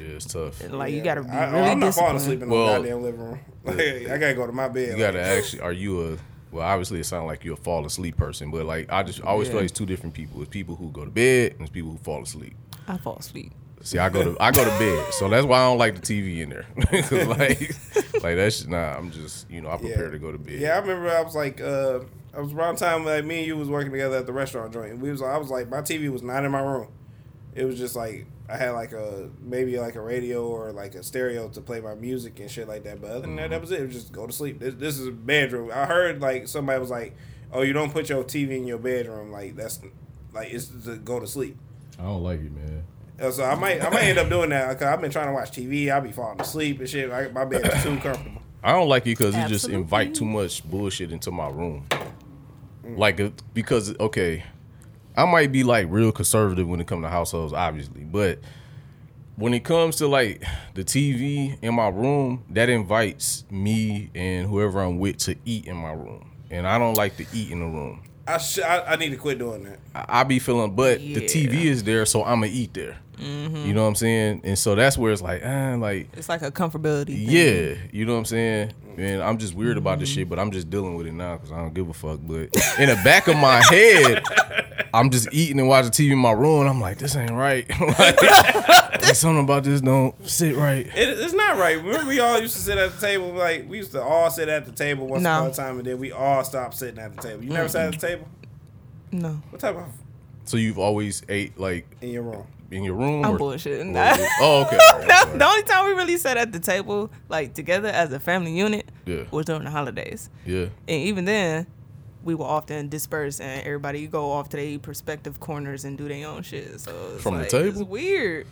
yeah. yeah, it's tough. Like, yeah. you got to be I, really I'm not falling asleep in the well, goddamn living room. Like, I got to go to my bed. You like, got to actually, are you a, well, obviously it sounds like you're a fall asleep person, but, like, I just I always yeah. feel like it's two different people. There's people who go to bed and there's people who fall asleep. I fall asleep. See, I go to I go to bed, so that's why I don't like the T V in there. like, like that's nah. I'm just you know I prepare yeah. to go to bed. Yeah, I remember I was like, uh, I was around the time like me and you was working together at the restaurant joint. We was I was like my T V was not in my room. It was just like I had like a maybe like a radio or like a stereo to play my music and shit like that. But other than mm-hmm. that, that was it. It was just go to sleep. This, this is a bedroom. I heard like somebody was like, oh, you don't put your T V in your bedroom. Like that's like it's to go to sleep. I don't like it, man. So I might I might end up doing that because I've been trying to watch T V. I be falling asleep and shit. I, my bed is too comfortable. I don't like it because you just invite too much bullshit into my room. Mm. Like, because, okay, I might be, like, real conservative when it comes to households, obviously. But when it comes to, like, the T V in my room, that invites me and whoever I'm with to eat in my room. And I don't like to eat in the room. I, sh- I I need to quit doing that. I, I be feeling, but yeah. the T V is there, so I'm going to eat there. Mm-hmm. You know what I'm saying? And so that's where it's like, eh, like... It's like a comfortability yeah, thing. Yeah, you know what I'm saying? And I'm just weird about mm-hmm. this shit, but I'm just dealing with it now because I don't give a fuck. But in the back of my head, I'm just eating and watching T V in my room, and I'm like, this ain't right. like, there's something about this don't sit right. It, it's not right. Remember, we all used to sit at the table. Like, we used to all sit at the table once no. upon a time, and then we all stopped sitting at the table. You mm-hmm. never sat at the table? No. What type of... So you've always ate, like... In your room. In your room? I'm or, bullshitting. Or, oh, okay. All right, all right. The only time we really sat at the table, like, together as a family unit yeah. was during the holidays. Yeah. And even then, we were often dispersed and everybody go off to their perspective corners and do their own shit. So it's From like, the table? It's weird.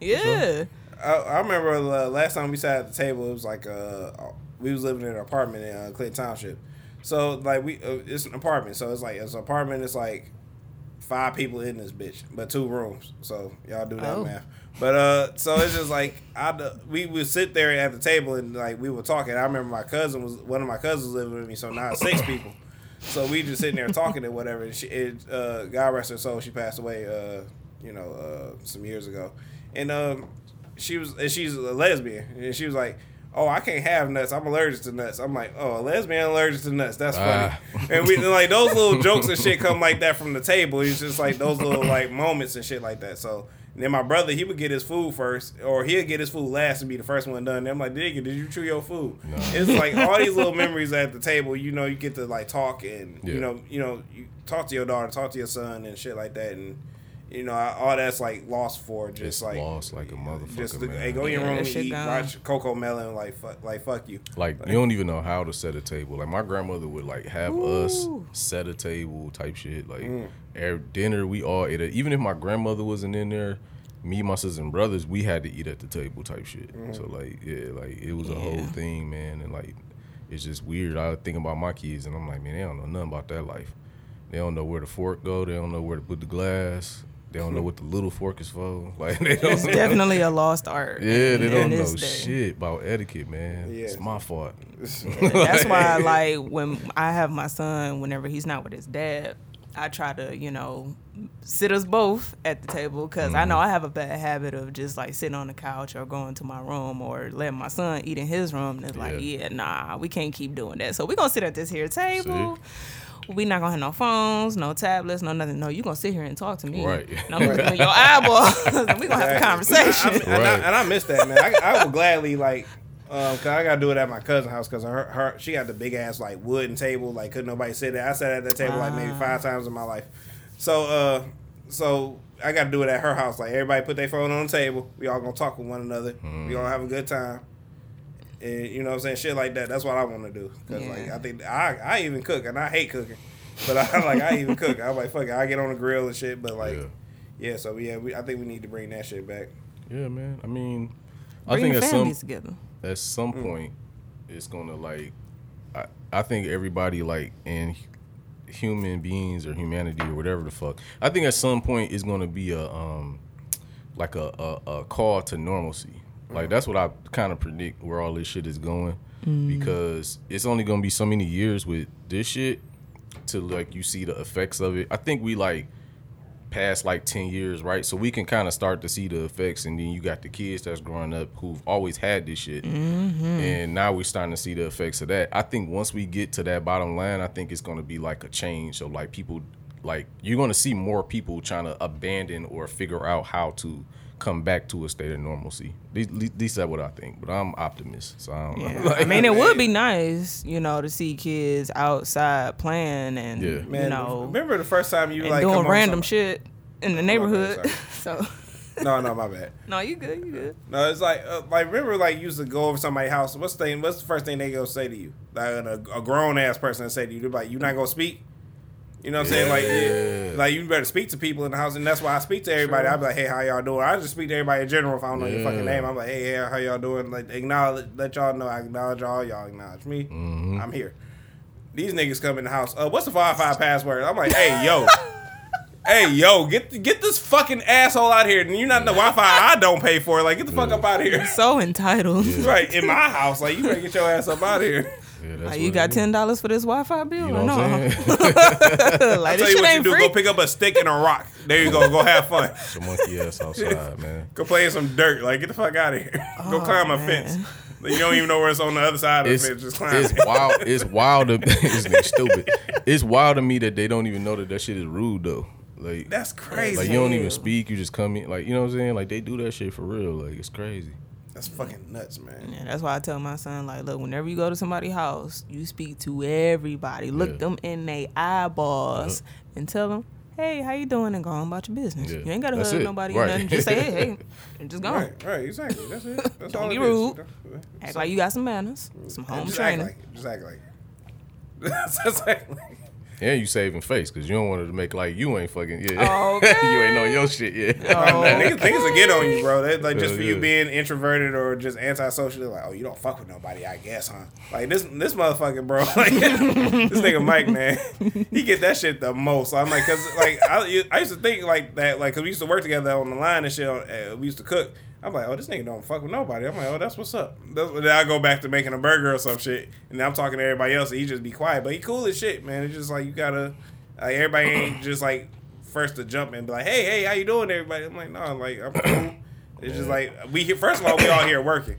Yeah. I, I remember uh, last time we sat at the table, it was like, uh, we was living in an apartment in uh, Clinton Township. So, like, we uh, it's an apartment. So it's like, it's an apartment, it's like, five people in this bitch, but two rooms. So y'all do that oh. math. But uh, so it's just like I we would sit there at the table and like we were talking. I remember my cousin was one of my cousins living with me, so now it's six people. So we just sitting there talking and whatever. And she, it, uh, God rest her soul, she passed away. Uh, you know, uh, some years ago, and um, she was and she's a lesbian, and she was like, oh, I can't have nuts. I'm allergic to nuts. I'm like, oh, a lesbian allergic to nuts. That's funny. Uh. And we like those little jokes and shit come like that from the table. It's just like those little like moments and shit like that. So and then my brother, he would get his food first, or he'll get his food last and be the first one done. And I'm like, Digga, did you chew your food? No. It's like all these little memories at the table. You know, you get to like talk and yeah. you know, you know, you talk to your daughter, talk to your son, and shit like that, and. You know, all that's, like, lost for just, it's like... lost like a motherfucker, just, man. Hey, go in your room and eat, down. watch Coco Melon, like, fuck, like, fuck you. Like, like, you don't even know how to set a table. Like, my grandmother would, like, have Ooh. us set a table type shit. Like, mm. at dinner, we all ate it. Even if my grandmother wasn't in there, me, my sisters, and brothers, we had to eat at the table type shit. Mm. So, like, yeah, like, it was a yeah. whole thing, man. And, like, it's just weird. I think about my kids, and I'm like, man, they don't know nothing about that life. They don't know where the fork go. They don't know where to put the glass. They don't know what the little fork is for. Like they don't. It's know. Definitely a lost art. Yeah, they don't know day. shit about etiquette, man. Yeah. It's my fault. Yeah, that's why, like, when I have my son, whenever he's not with his dad, I try to, you know, sit us both at the table because mm-hmm. I know I have a bad habit of just like sitting on the couch or going to my room or letting my son eat in his room. And it's yeah. like, yeah, nah, we can't keep doing that. So we're gonna sit at this here table. See? We not gonna have no phones, no tablets, no nothing. No, you gonna sit here and talk to me. Right. And I'm looking at your eyeballs. And we gonna have a conversation. I, I, and, right. I, and I miss that, man. I, I would gladly like, um, cause I gotta do it at my cousin's house because her, her, she got the big ass like wooden table. Like, couldn't nobody sit there. I sat at that table uh, like maybe five times in my life. So, uh, so I gotta do it at her house. Like, everybody put their phone on the table. We all gonna talk with one another. Mm. We gonna have a good time. And, you know what I'm saying? Shit like that. That's what I want to do. Because, yeah. like, I think I, I even cook, and I hate cooking. But, I like, I even cook. I'm like, fuck it. I get on the grill and shit. But, like, yeah, yeah so, yeah, we, I think we need to bring that shit back. Yeah, man. I mean, bring I think at some, together. at some point, mm. it's going to, like, I, I think everybody, like, in human beings or humanity or whatever the fuck, I think at some point it's going to be a, um, like, a, a, a call to normalcy. Like, that's what I kind of predict where all this shit is going mm. because it's only going to be so many years with this shit to, like, you see the effects of it. I think we, like, past, like, ten years, right? So we can kind of start to see the effects, and then you got the kids that's growing up who've always had this shit, mm-hmm. and now we're starting to see the effects of that. I think once we get to that bottom line, I think it's going to be, like, a change. So, like, people, like, you're going to see more people trying to abandon or figure out how to come back to a state of normalcy. At least that's what I think, but I'm optimist, so I don't yeah. know. Like, I mean, it would be nice, you know, to see kids outside playing and, yeah. Man, you know. Remember the first time you were like doing random shit in the neighborhood? Okay, so. No, no, my bad. No, you good, you good. No, it's like, uh, like remember, like, you used to go over to somebody's house. What's the thing, what's the first thing they go say to you? Like, a, a grown ass person will say to you, they're like, you not gonna speak? You know what I'm yeah. saying? Like, yeah, like, you better speak to people in the house, and that's why I speak to everybody. Sure. I be like, hey, how y'all doing? I just speak to everybody in general if I don't know yeah. your fucking name. I'm like, hey, yeah, how y'all doing? Like, acknowledge, let y'all know I acknowledge y'all. Y'all acknowledge me. Mm-hmm. I'm here. These niggas come in the house. Uh, what's the Wi-Fi password? I'm like, hey, yo. Hey, yo, get get this fucking asshole out here. And you're not the Wi-Fi I don't pay for. Like, get the fuck yeah. up out of here. You're so entitled. Yeah. Right, in my house. Like, you better get your ass up out of here. Yeah, that's like, you got ten dollars for this Wi-Fi bill? You know what I'm no. Like, I tell you what you do: free. Go pick up a stick and a rock. There you go. Go have fun. It's a monkey ass outside, man. Go play in some dirt. Like, get the fuck out of here. Oh, go climb man. a fence. Like, you don't even know where it's on the other side of it's, the fence. Just climb. It's it. wild. It's wild. To, it's stupid. It's wild to me that they don't even know that that shit is rude though. Like, that's crazy. Like, you don't even speak. You just come in. Like, you know what I'm saying? Like, they do that shit for real. Like, it's crazy. That's fucking nuts, man. Yeah, that's why I tell my son, like, look, whenever you go to somebody's house, you speak to everybody. Look yeah. them in they eyeballs yeah. and tell them, hey, how you doing? And go on about your business. Yeah. You ain't got to hug nobody right. or nothing. Just say, hey, hey, and just go right, on. Right, exactly. That's it. That's Don't all be rude. Is. Act so, like you got some manners, some home just training. Act like, just act like it. Just act like it. And you saving face because you don't want it to make like you ain't fucking yeah. Okay. You ain't on your shit yet. Okay. Niggas, niggas will get on you, bro. They, like yeah, just for yeah. you being introverted or just antisocial, they're like, oh, you don't fuck with nobody, I guess, huh? Like this this motherfucking bro, like this nigga Mike, man, he get that shit the most. So I'm like, cause like I, I used to think like that, like cause we used to work together on the line and shit. Uh, we used to cook. I'm like, oh, this nigga don't fuck with nobody. I'm like, oh, that's what's up. That's, then I go back to making a burger or some shit, and I'm talking to everybody else, and he just be quiet. But he cool as shit, man. It's just like you gotta, like everybody ain't just like first to jump and be like, hey, hey, how you doing, everybody? I'm like, no, like I'm cool. It's just like we here. First of all, we all here working,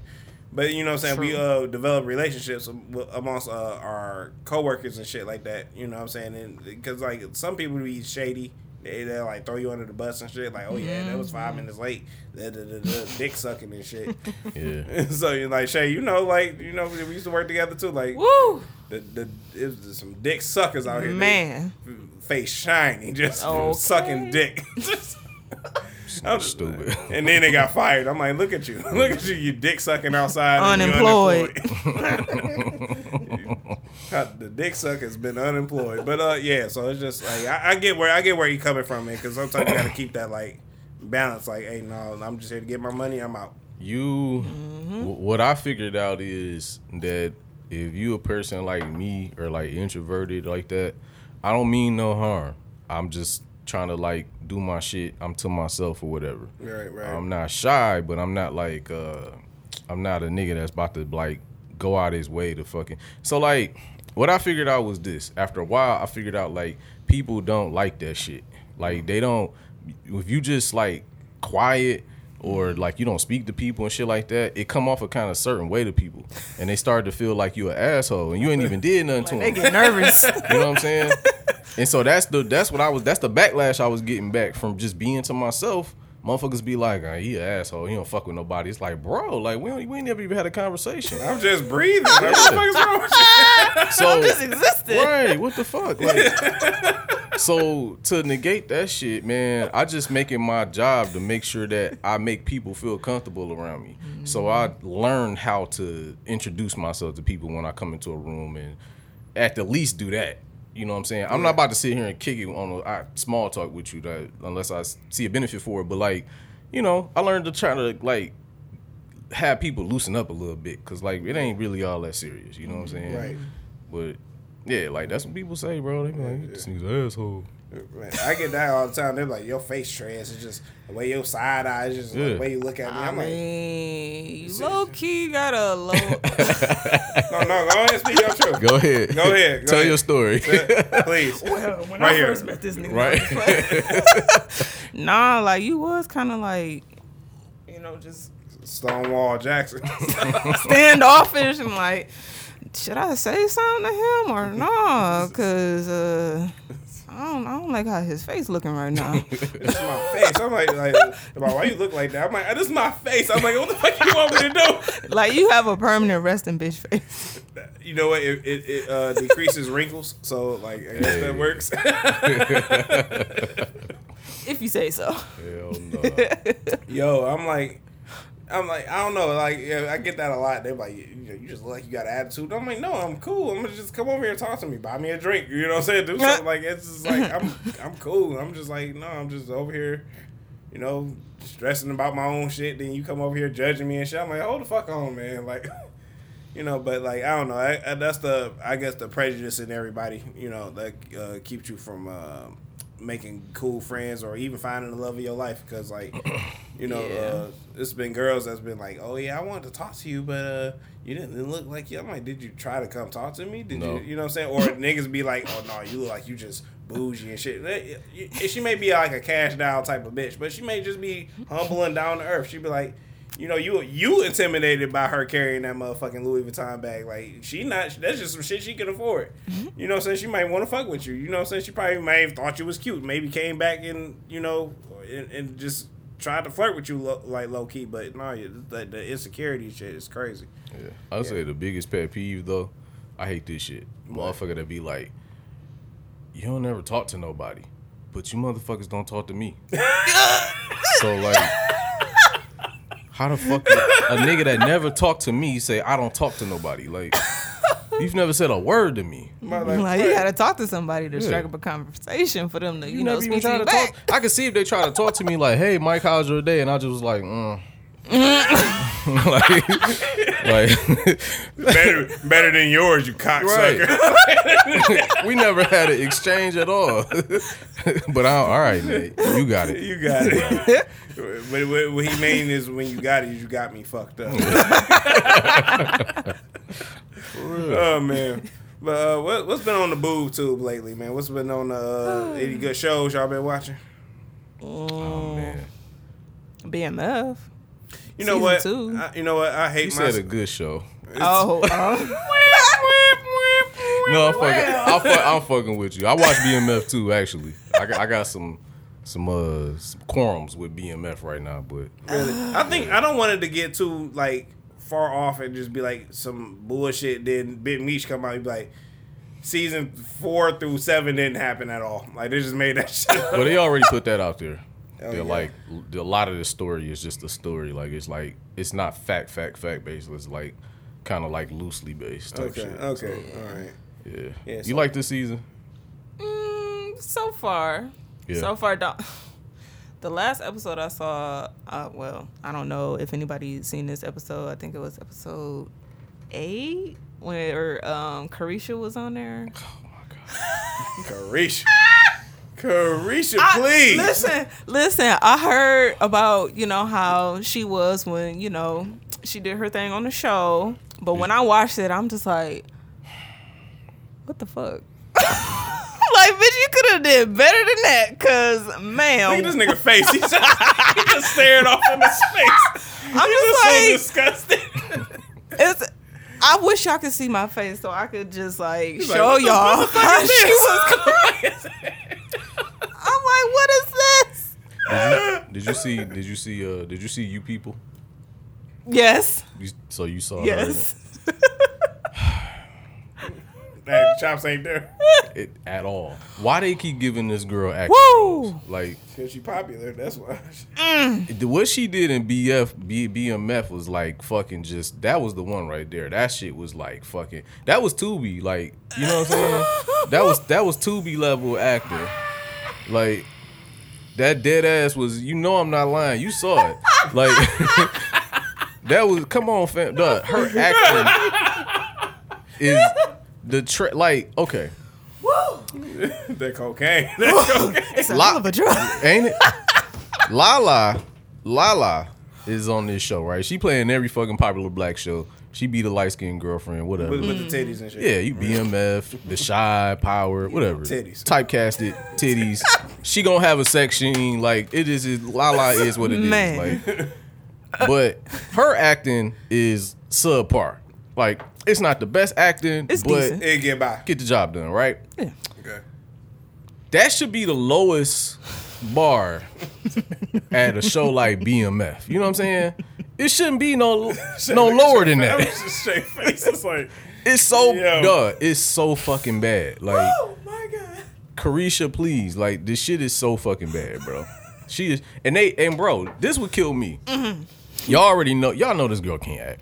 but you know what I'm saying. True. We uh develop relationships amongst uh, our coworkers and shit like that. You know what I'm saying, and because like some people be shady. They, they like throw you under the bus and shit. Like, oh yeah, that was five minutes late. Da, da, da, da, dick sucking and shit. Yeah. So you're like, Shay, you know, like you know, we used to work together too. Like, woo. The the it was some dick suckers out here. Man, they, face shiny, just okay. sucking dick. Just, I'm stupid. And then they got fired. I'm like, look at you, look at you, you dick sucking outside. Unemployed. unemployed. The dick sucker's been unemployed, but uh, yeah. So it's just like I, I get where I get where you're coming from, man. Because sometimes you gotta keep that like balance. Like, hey, no, I'm just here to get my money. I'm out. You, mm-hmm. w- what I figured out is that if you a person like me or like introverted like that, I don't mean no harm. I'm just trying to like do my shit. I'm to myself or whatever. Right, right. I'm not shy, but I'm not like uh, I'm not a nigga that's about to like go out his way to fucking. So like, what I figured out was this. After a while, I figured out like people don't like that shit. Like they don't. If you just like quiet or like you don't speak to people and shit like that, it come off a kind of certain way to people, and they start to feel like you an asshole and you ain't even did nothing like to them. They get nervous. You know what I'm saying? And so that's the that's what I was that's the backlash I was getting back from just being to myself. Motherfuckers be like, oh, he an asshole. He don't fuck with nobody. It's like, bro, like we don't, we ain't never even had a conversation. I'm just breathing. What the fuck is wrong with you? So, I'm just existing. Right? What the fuck? Like, so to negate that shit, man, I just make it my job to make sure that I make people feel comfortable around me. Mm-hmm. So I learn how to introduce myself to people when I come into a room, and at the least do that. You know what I'm saying? I'm yeah. not about to sit here and kick it on a small talk with you that, unless I see a benefit for it. But, like, you know, I learned to try to, like, have people loosen up a little bit. Because, like, it ain't really all that serious. You know what I'm saying? Right. But, yeah, like, that's what people say, bro. They be like, this nigga's an asshole. Man, I get that all the time. They're like, your face trash. It's just the way your side eye is, just yeah. the way you look at me. I'm I mean, like, low key got a low. no, no, go ahead, speak your truth. Go ahead, go ahead, go tell ahead. your story, please. Well, when right I here. first met this nigga, right? nah, like you was kind of like, you know, just Stonewall Jackson, standoffish, and like, should I say something to him or no? Cause. Uh, I don't, I don't like how his face looking right now. This is my face. I'm like, like, why you look like that? I'm like, this is my face. I'm like, what the fuck you want me to do? Like, you have a permanent resting bitch face. You know what? It it, it uh, decreases wrinkles, so like, I guess hey. that works. If you say so. Hell no. Yo, I'm like, I'm like, I don't know. Like, yeah, I get that a lot. They're like, you, you just look like you got an attitude. I'm like, no, I'm cool. I'm gonna just come over here and talk to me. Buy me a drink. You know what I'm saying? Do something. Like, it's just like, I'm I'm cool. I'm just like, no, I'm just over here, you know, stressing about my own shit. Then you come over here judging me and shit. I'm like, hold the fuck on, man. Like, you know, but like, I don't know. I, I, that's the, I guess, the prejudice in everybody, you know, that uh, keeps you from uh, making cool friends or even finding the love of your life. Because, like, you know, yeah. uh, it's been girls that's been like, oh, yeah, I wanted to talk to you, but uh, you didn't look like you. I'm like, did you try to come talk to me? Did no. you, you know what I'm saying? Or niggas be like, oh, no, you look like you just bougie and shit. She may be like a cash doll type of bitch, but she may just be humble and down to earth. She be like, you know, you you intimidated by her carrying that motherfucking Louis Vuitton bag. Like, she not, that's just some shit she can afford. You know what I'm saying? She might want to fuck with you. You know what I'm saying? She probably may have thought you was cute. Maybe came back and, you know, and, and just tried to flirt with you, lo- like, low-key. But, no, the, the insecurity shit is crazy. Yeah. I'd yeah. say the biggest pet peeve, though, I hate this shit. What? Motherfucker that be like, you don't ever talk to nobody, but you motherfuckers don't talk to me. So, like... How the fuck a nigga that never talked to me say I don't talk to nobody? Like, you've never said a word to me. Like, like you gotta talk to somebody to yeah. strike up a conversation for them to you, you know speak to you back. Talk. I could see if they try to talk to me like, hey Mike, how's your day? And I just was like, mm. like, like better, better than yours, you cocksucker. Right. We never had an exchange at all. But I, all right, Nate, you got it. You got it. But what, what he mean is when you got it, you got me fucked up. For real. Oh man. But uh, what, what's been on the boob tube lately, man? What's been on the uh, any good shows y'all been watching? Oh, oh man. B M F. You know what? I, you know what? I hate. You said my... a good show. It's... Oh, oh. No, I'm fucking, I'm, fuck, I'm fucking with you. I watch B M F too, actually. I got, I got some, some, uh, some quorums with B M F right now, but really, I think I don't want it to get too like far off and just be like some bullshit. Then Big Meech come out and be like, season four through seven didn't happen at all. Like they just made that shit up. Well, they already put that out there. Oh, they're yeah. like a lot of the story is just a story. Like it's like it's not fact, fact, fact based. It's like kind of like loosely based type okay, shit. Okay, so, all right. Yeah. yeah you so like this season? Mm, so far, yeah. so far. The, the last episode I saw. Uh, well, I don't know if anybody's seen this episode. I think it was episode eight where um, Carisha was on there. Oh my god, Carisha. Carisha, please. I, listen, listen. I heard about, you know, how she was when, you know, she did her thing on the show. But when I watched it, I'm just like, what the fuck? Like, bitch, you could have did better than that, because, man. Look at this nigga face. He's just, he just staring off in his face. I'm he just like, so disgusted. It's, I wish y'all could see my face so I could just, like, He's show like, y'all how she was crying. I'm like, what is this? Did you, did you see, did you see, uh, did you see You People? Yes. You, so you saw yes. her. Yes. That chops ain't there. It, at all. Why they keep giving this girl action? Woo! Like, because she popular, that's why. Mm. What she did in B F, B M F was like fucking just, that was the one right there. That shit was like fucking, that was Tubi, like, you know what I'm saying? That was, that was Tubi level actor. Like, that dead ass was, you know I'm not lying, you saw it. Like, that was, come on fam, duh, her acting is the, tra- like, okay. That cocaine. That cocaine. It's a La- hell of a drug. Ain't it? Lala. Lala is on this show, right? She playing every fucking popular black show. She be the light-skinned girlfriend, whatever. With, with the titties and shit. Yeah, you B M F, the shy, power, whatever. Titties. Typecasted, titties. She gonna have a section. Like, it is, it, Lala is what it Man. Is. Like, but her acting is subpar. Like, it's not the best acting, it's but decent. It get by. Get the job done, right? Yeah. Okay. That should be the lowest bar at a show like B M F. You know what I'm saying? It shouldn't be no no lower than that. That was just straight face. It's like, it's so duh, it's so fucking bad. Like, oh my god. Carisha, please. Like, this shit is so fucking bad, bro. She is, and they and bro, this would kill me. Mm-hmm. Y'all already know. Y'all know this girl can't act.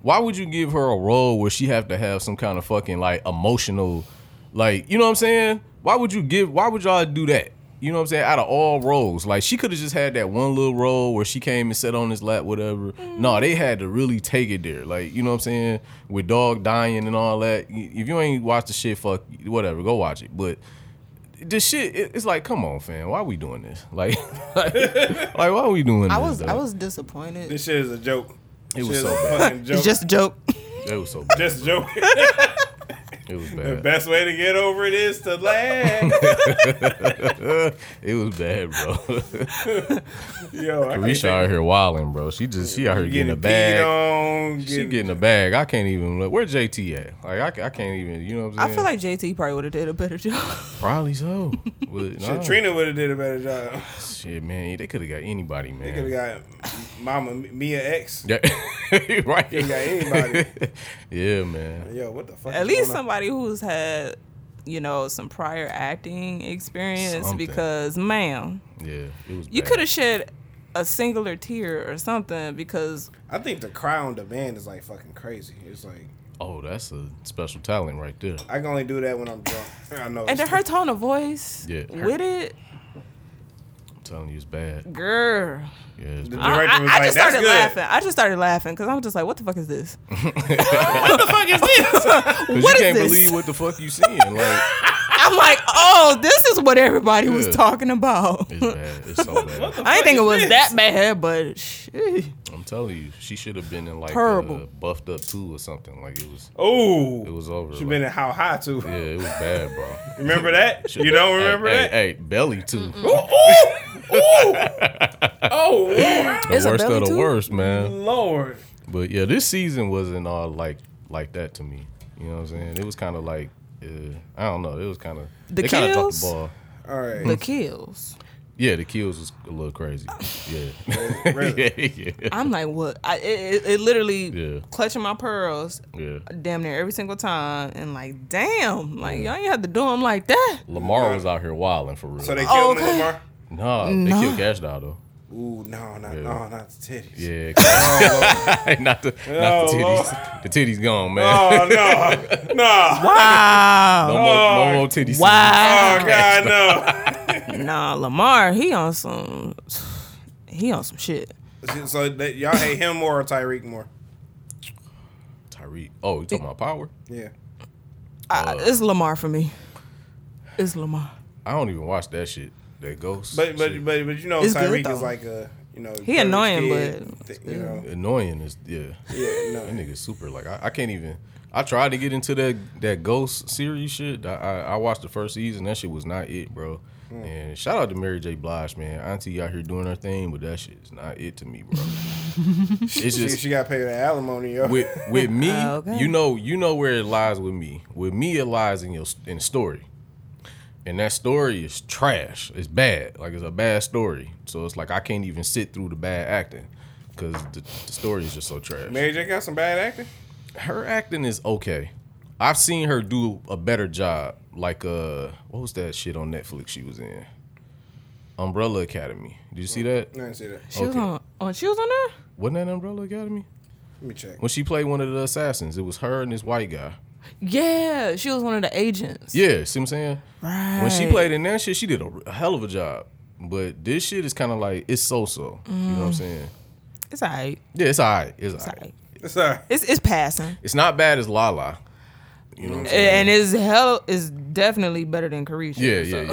Why would you give her a role where she have to have some kind of fucking like emotional, like, you know what I'm saying? Why would you give? Why would y'all do that? You know what I'm saying? Out of all roles, like, she could have just had that one little role where she came and sat on his lap, whatever. Mm. No, they had to really take it there, like, you know what I'm saying? With dog dying and all that. If you ain't watched the shit, fuck, whatever, go watch it. But this shit, it's like, come on, fam. Why are we doing this? Like, like, like why are we doing I this? I was, though? I was disappointed. This shit is a joke. It was, so bad. Joke. It's just a joke. It was so bad. Just a joke. It was bad. The best way to get over it is to laugh. It was bad, bro. Yo, Carisha out here wilding, bro. She just she out here getting, getting a bag. On, getting she getting a bag. I can't even look. Where J T at? Like I, I can't even. You know what I'm saying? I feel like J T probably would have did a better job. Probably so. But, no. Shit, Trina would have did a better job. Shit, man, they could have got anybody, man. They could have got Mama Mia X. Yeah, right. They got anybody. Yeah, man. Yo, what the fuck? At least somebody. Who's had, you know, some prior acting experience. Something. Because, ma'am, yeah, it was you could have shed a singular tear or something, because I think the cry on demand is like fucking crazy. It's like, oh, that's a special talent right there. I can only do that when I'm drunk. I know. And her tone of voice, yeah, with it. I'm telling you, it's bad, girl. Yeah, the director was I, I, like, I just started laughing. I just started laughing because I'm just like, what the fuck is this? What the fuck is this? What you is can't this? Believe what the fuck you seeing. Like, I'm like, oh, this is what everybody yeah. was talking about. It's bad. It's so bad. I didn't think it was this? that bad, but shit. I'm telling you, she should have been in like uh, Buffed Up two or something. Like, it was. Oh, it was over. She like, been in How High too. Yeah, it was bad, bro. Remember that? You don't remember hey, that? Hey, hey, Belly too. Ooh, ooh, ooh. Oh. The it's worst of the too? worst, man. Lord. But yeah, this season wasn't all like like that to me. You know what I'm saying? It was kind of like uh, I don't know. It was kind of the they kind of dropped the ball. All right, the kills. Yeah, the kills was a little crazy. Yeah, really? yeah, yeah. I'm like, what? I it, it literally yeah. clutching my pearls. Yeah, damn near every single time, and like, damn, like yeah. y'all ain't have to do them like that. Lamar was out here wilding for real. So they killed oh, okay. Lamar? Nah, no, they killed Cash Doll though. Ooh, no, not, yeah. no, not the titties. Yeah. Oh, not the, oh, not the titties. Lord. The titties gone, man. Oh, no. No. Wow. No more, oh. no more titties. Wow. Oh, God, no. Nah, Lamar, he on some, he on some shit. So that, y'all hate him more or Tyreek more? Tyreek. Oh, you talking it, about power? Yeah. I, uh, it's Lamar for me. It's Lamar. I don't even watch that shit. That Ghost. But but shit. but but you know, Tyreek is like a you know he annoying, kid, but you know annoying is yeah yeah no. That nigga's super. Like I, I can't even. I tried to get into that that Ghost series shit. I, I, I watched the first season. That shit was not it, bro. Mm. And shout out to Mary J. Blige, man. Auntie out here doing her thing, but that shit is not it to me, bro. It's just she, she got paid the alimony, yo. With with me, uh, okay. you know you know where it lies with me. With me, it lies in your in the story, and that story is trash. It's bad, like it's a bad story. So it's like I can't even sit through the bad acting because the, the story is just so trash. Mary J. got some bad acting. Her acting is okay. I've seen her do a better job. Like, uh, what was that shit on Netflix she was in? Umbrella Academy. Did you see that? No, I didn't see that. She, okay. was on, on, she was on there? Wasn't that Umbrella Academy? Let me check. When she played one of the assassins, it was her and this white guy. Yeah, she was one of the agents. Yeah, see what I'm saying? Right. When she played in that shit, she did a, a hell of a job. But this shit is kind of like, it's so-so. Mm. You know what I'm saying? It's all right. Yeah, it's all right. It's, it's all right. right. It's, uh, it's it's passing. It's not bad as Lala. You know what I'm saying? And his hell is definitely better than Carisha. Yeah, yeah, so. yeah. yeah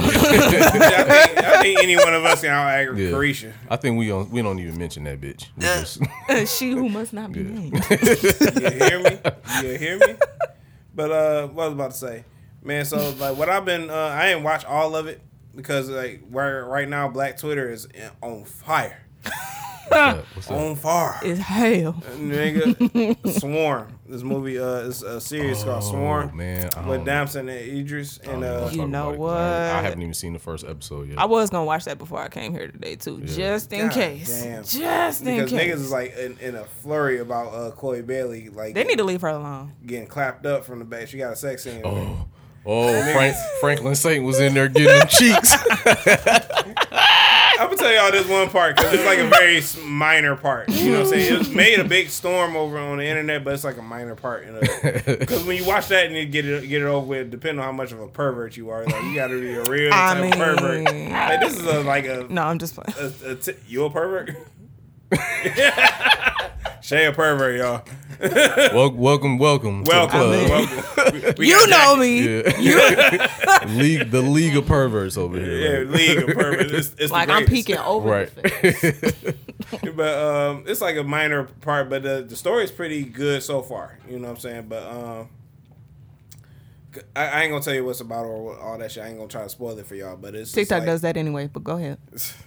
I, think, I think any one of us can out-aggravate yeah. Carisha. I think we don't, we don't even mention that bitch. Just... she who must not be yeah. named. You hear me? You hear me? But uh, what I was about to say, man, so like what I've been, uh, I ain't watch all of it because like where, right now Black Twitter is on fire. What's up? What's up? On fire. It's hell. Nigga. Swarm. This movie uh, is a series oh, called Swarm. Man, with Damson and Idris. And uh, you know what? I, I haven't even seen the first episode yet. I was going to watch that before I came here today, too. Yeah. Just in God case. Damn. Just in because case. Because niggas is like in, in a flurry about uh, Chloe Bailey. Like, they need to leave her alone. Getting clapped up from the back. She got a sex scene. Oh, oh Frank, Franklin Saint was in there getting them cheeks. I'm going to tell y'all this one part because it's like a very minor part. You know what I'm saying? It was made a big storm over on the internet, but it's like a minor part. Because when you watch that and you get it get it over with, depending on how much of a pervert you are, like you got to be a real type mean, pervert. Like this is a, like a... No, I'm just playing. A, a t- you a pervert? Shay a pervert, y'all. welcome, welcome, welcome. Welcome. To the club. I mean, welcome. We, we you know me. Yeah. You. League, the league of perverts over here. Yeah, right? League of perverts. It's, it's like I'm peeking over. Right. But um, it's like a minor part, but the, the story is pretty good so far. You know what I'm saying? But um, I, I ain't gonna tell you what's about or all that shit. I ain't gonna try to spoil it for y'all. But it's TikTok like, does that anyway. But go ahead.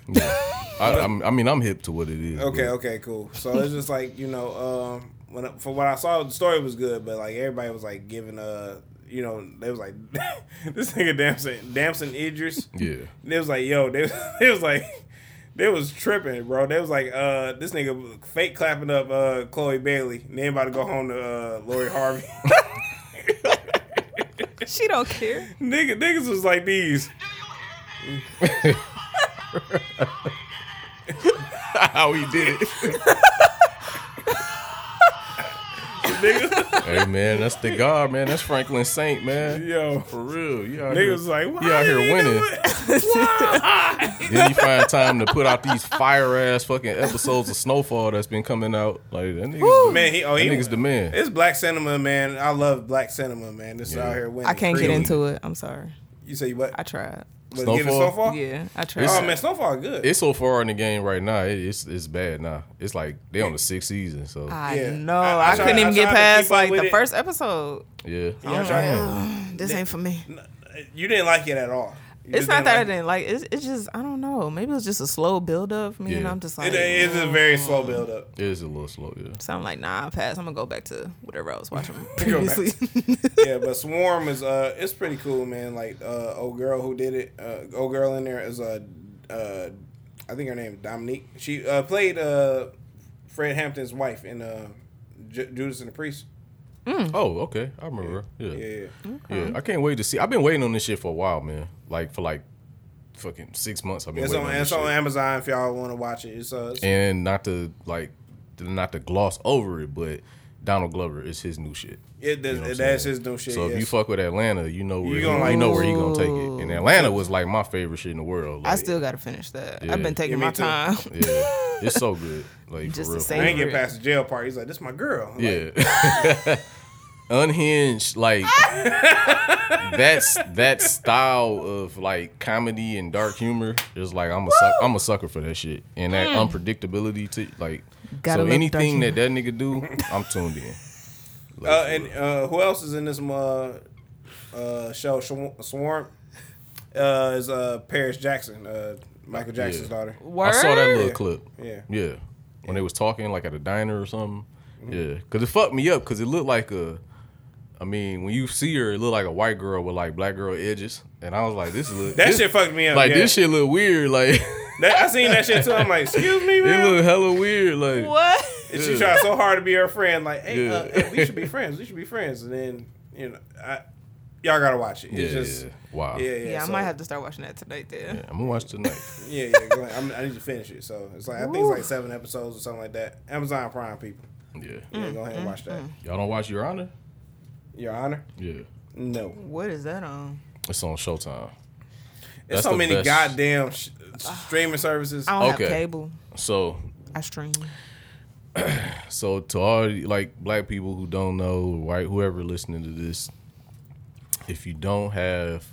Yeah. I, I'm, I mean, I'm hip to what it is. Okay, but. okay, cool. So it's just like, you know, um, when for what I saw, the story was good, but like everybody was like giving a, you know, they was like, this nigga Damson, Damson Idris. Yeah. They was like, yo, they, they was like, they was tripping, bro. They was like, uh, this nigga fake clapping up uh, Chloe Bailey. And then about to go home to uh, Lori Harvey. She don't care. Nigga, niggas was like these. Do you hear me? How he did it. Niggas. Hey man, that's the guard, man. That's Franklin Saint, man. Yo, for real. You out niggas here, like, why you out here you winning? Why? Then you find time to put out these fire ass fucking episodes of Snowfall that's been coming out. Like that nigga's, man, he, oh, that he, nigga's the man. It's black cinema, man. I love black cinema, man. This yeah. is out here winning. I can't really. get into it. I'm sorry. You say you what? I tried. But Snowfall? Snowfall? Yeah, I tried. It's, oh man, Snowfall good. It's so far in the game right now. It, it's it's bad now. It's like they on the sixth season. So I yeah. know I, I, I couldn't tried, even I get past like the it. first episode. Yeah, yeah oh, this ain't for me. You didn't like it at all. You it's not that like I didn't like. It's it's just I don't know. Maybe it's just a slow build up for me, yeah. and I'm just like it is oh. a very slow build up. It is a little slow. Yeah. So I'm like, nah, I pass. I'm gonna go back to whatever I was watching previously. Yeah, but Swarm is uh, it's pretty cool, man. Like uh, old girl who did it, uh, old girl in there is a, uh, uh, I think her name is Dominique. She uh, played uh, Fred Hampton's wife in uh, J- Judas and the Priest. Mm. Oh, okay. I remember. Yeah. Yeah. Yeah. Okay. yeah. I can't wait to see. I've been waiting on this shit for a while, man. Like for like fucking six months. I've been it's waiting on, on this It's shit. on Amazon if y'all want to watch it. It's, uh, it's and not to like, not to gloss over it, but Donald Glover is his new shit. It does, you know that's his new shit. So yes. if you fuck with Atlanta, you know where you, he, gonna, like, you know where he gonna take it. And Atlanta was like my favorite shit in the world. Like, I still gotta finish that. Yeah. I've been taking yeah, my too. time. Yeah, it's so good. Like just for real. I ain't get past the jail part. He's like, "This is my girl." I'm yeah. Like, unhinged, like that's that style of like comedy and dark humor is like I'm a suck, I'm a sucker for that shit and that mm. unpredictability to like Gotta so anything that that nigga do I'm tuned in. Like, uh, and uh, who else is in this uh, uh, show? Swarm uh, is uh, Paris Jackson, uh, Michael Jackson's yeah. daughter. Word? I saw that little yeah. clip. Yeah, yeah, when yeah. they was talking like at a diner or something. Mm-hmm. Yeah, because it fucked me up because it looked like a. I mean, when you see her, it looked like a white girl with like black girl edges, and I was like, "This look that this, shit fucked me up." Like yeah. this shit look weird. Like that, I seen that shit too. I'm like, "Excuse me, man." It look hella weird. Like what? And she yeah. tried so hard to be her friend. Like, hey, yeah. uh, hey, we should be friends. We should be friends. And then you know, I, y'all gotta watch it. It's yeah, just yeah. wow. Yeah, yeah. yeah so, I might have to start watching that tonight. Then yeah, I'm gonna watch tonight. yeah, yeah. Like, I'm, I need to finish it. So it's like I Ooh. think it's like seven episodes or something like that. Amazon Prime people. Yeah. Yeah, mm, go ahead and watch that. Mm, mm. Y'all don't watch Your Honor? Your Honor? Yeah. No. What is that on? It's on Showtime. There's so the many best. goddamn sh- streaming services. I don't okay. have cable. So. I stream. So to all like black people who don't know, white whoever listening to this, if you don't have,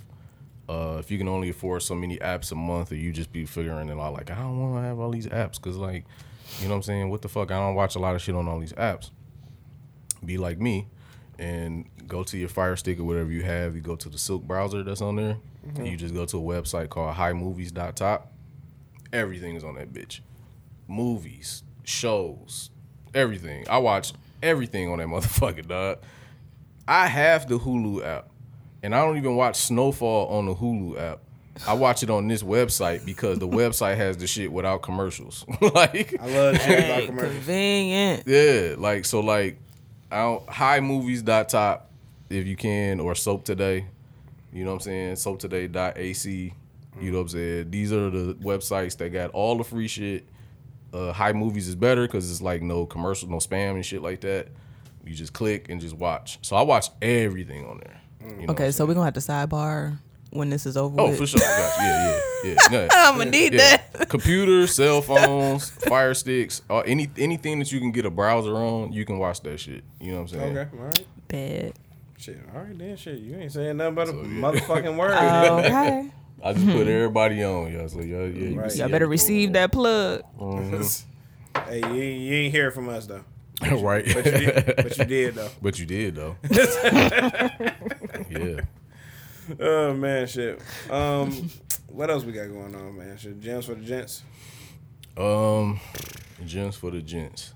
uh, if you can only afford so many apps a month, or you just be figuring it out like, I don't want to have all these apps because like, you know what I'm saying? What the fuck? I don't watch a lot of shit on all these apps. Be like me and go to your Fire Stick or whatever you have. You go to the Silk browser that's on there. Mm-hmm. And you just go to a website called high movies dot top. Everything is on that bitch. Movies, shows, everything. I watch everything on that motherfucker, dog. I have the Hulu app. And I don't even watch Snowfall on the Hulu app. I watch it on this website because the website has the shit without commercials. Like I love shit without commercials. Convenient. Yeah, like so, like I don't, high movies dot top if you can, or Soap Today. You know what I'm saying? soap today dot a c. Mm. You know what I'm saying? These are the websites that got all the free shit. Uh, High Movies is better because it's like no commercial, no spam and shit like that. You just click and just watch. So I watch everything on there. Mm. You know okay, so we're gonna have to sidebar. When this is over oh, with. For sure. Gotcha. Yeah, yeah, yeah. No, I'm going to need yeah. that. Computers, cell phones, Fire Sticks, uh, any, anything that you can get a browser on, you can watch that shit. You know what I'm saying? Okay, all right. Bad. Shit, all right then, shit. You ain't saying nothing about so, a yeah. motherfucking word. Uh, okay. I just put everybody on, y'all. So, y'all, yeah, right. y'all better receive that plug. Mm-hmm. Hey, you, you ain't hear from us, though. right. But you, did, but you did, though. But you did, though. yeah. Oh man, shit. Um, what else we got going on, man? Shit, gems for the gents. Um, gems for the gents.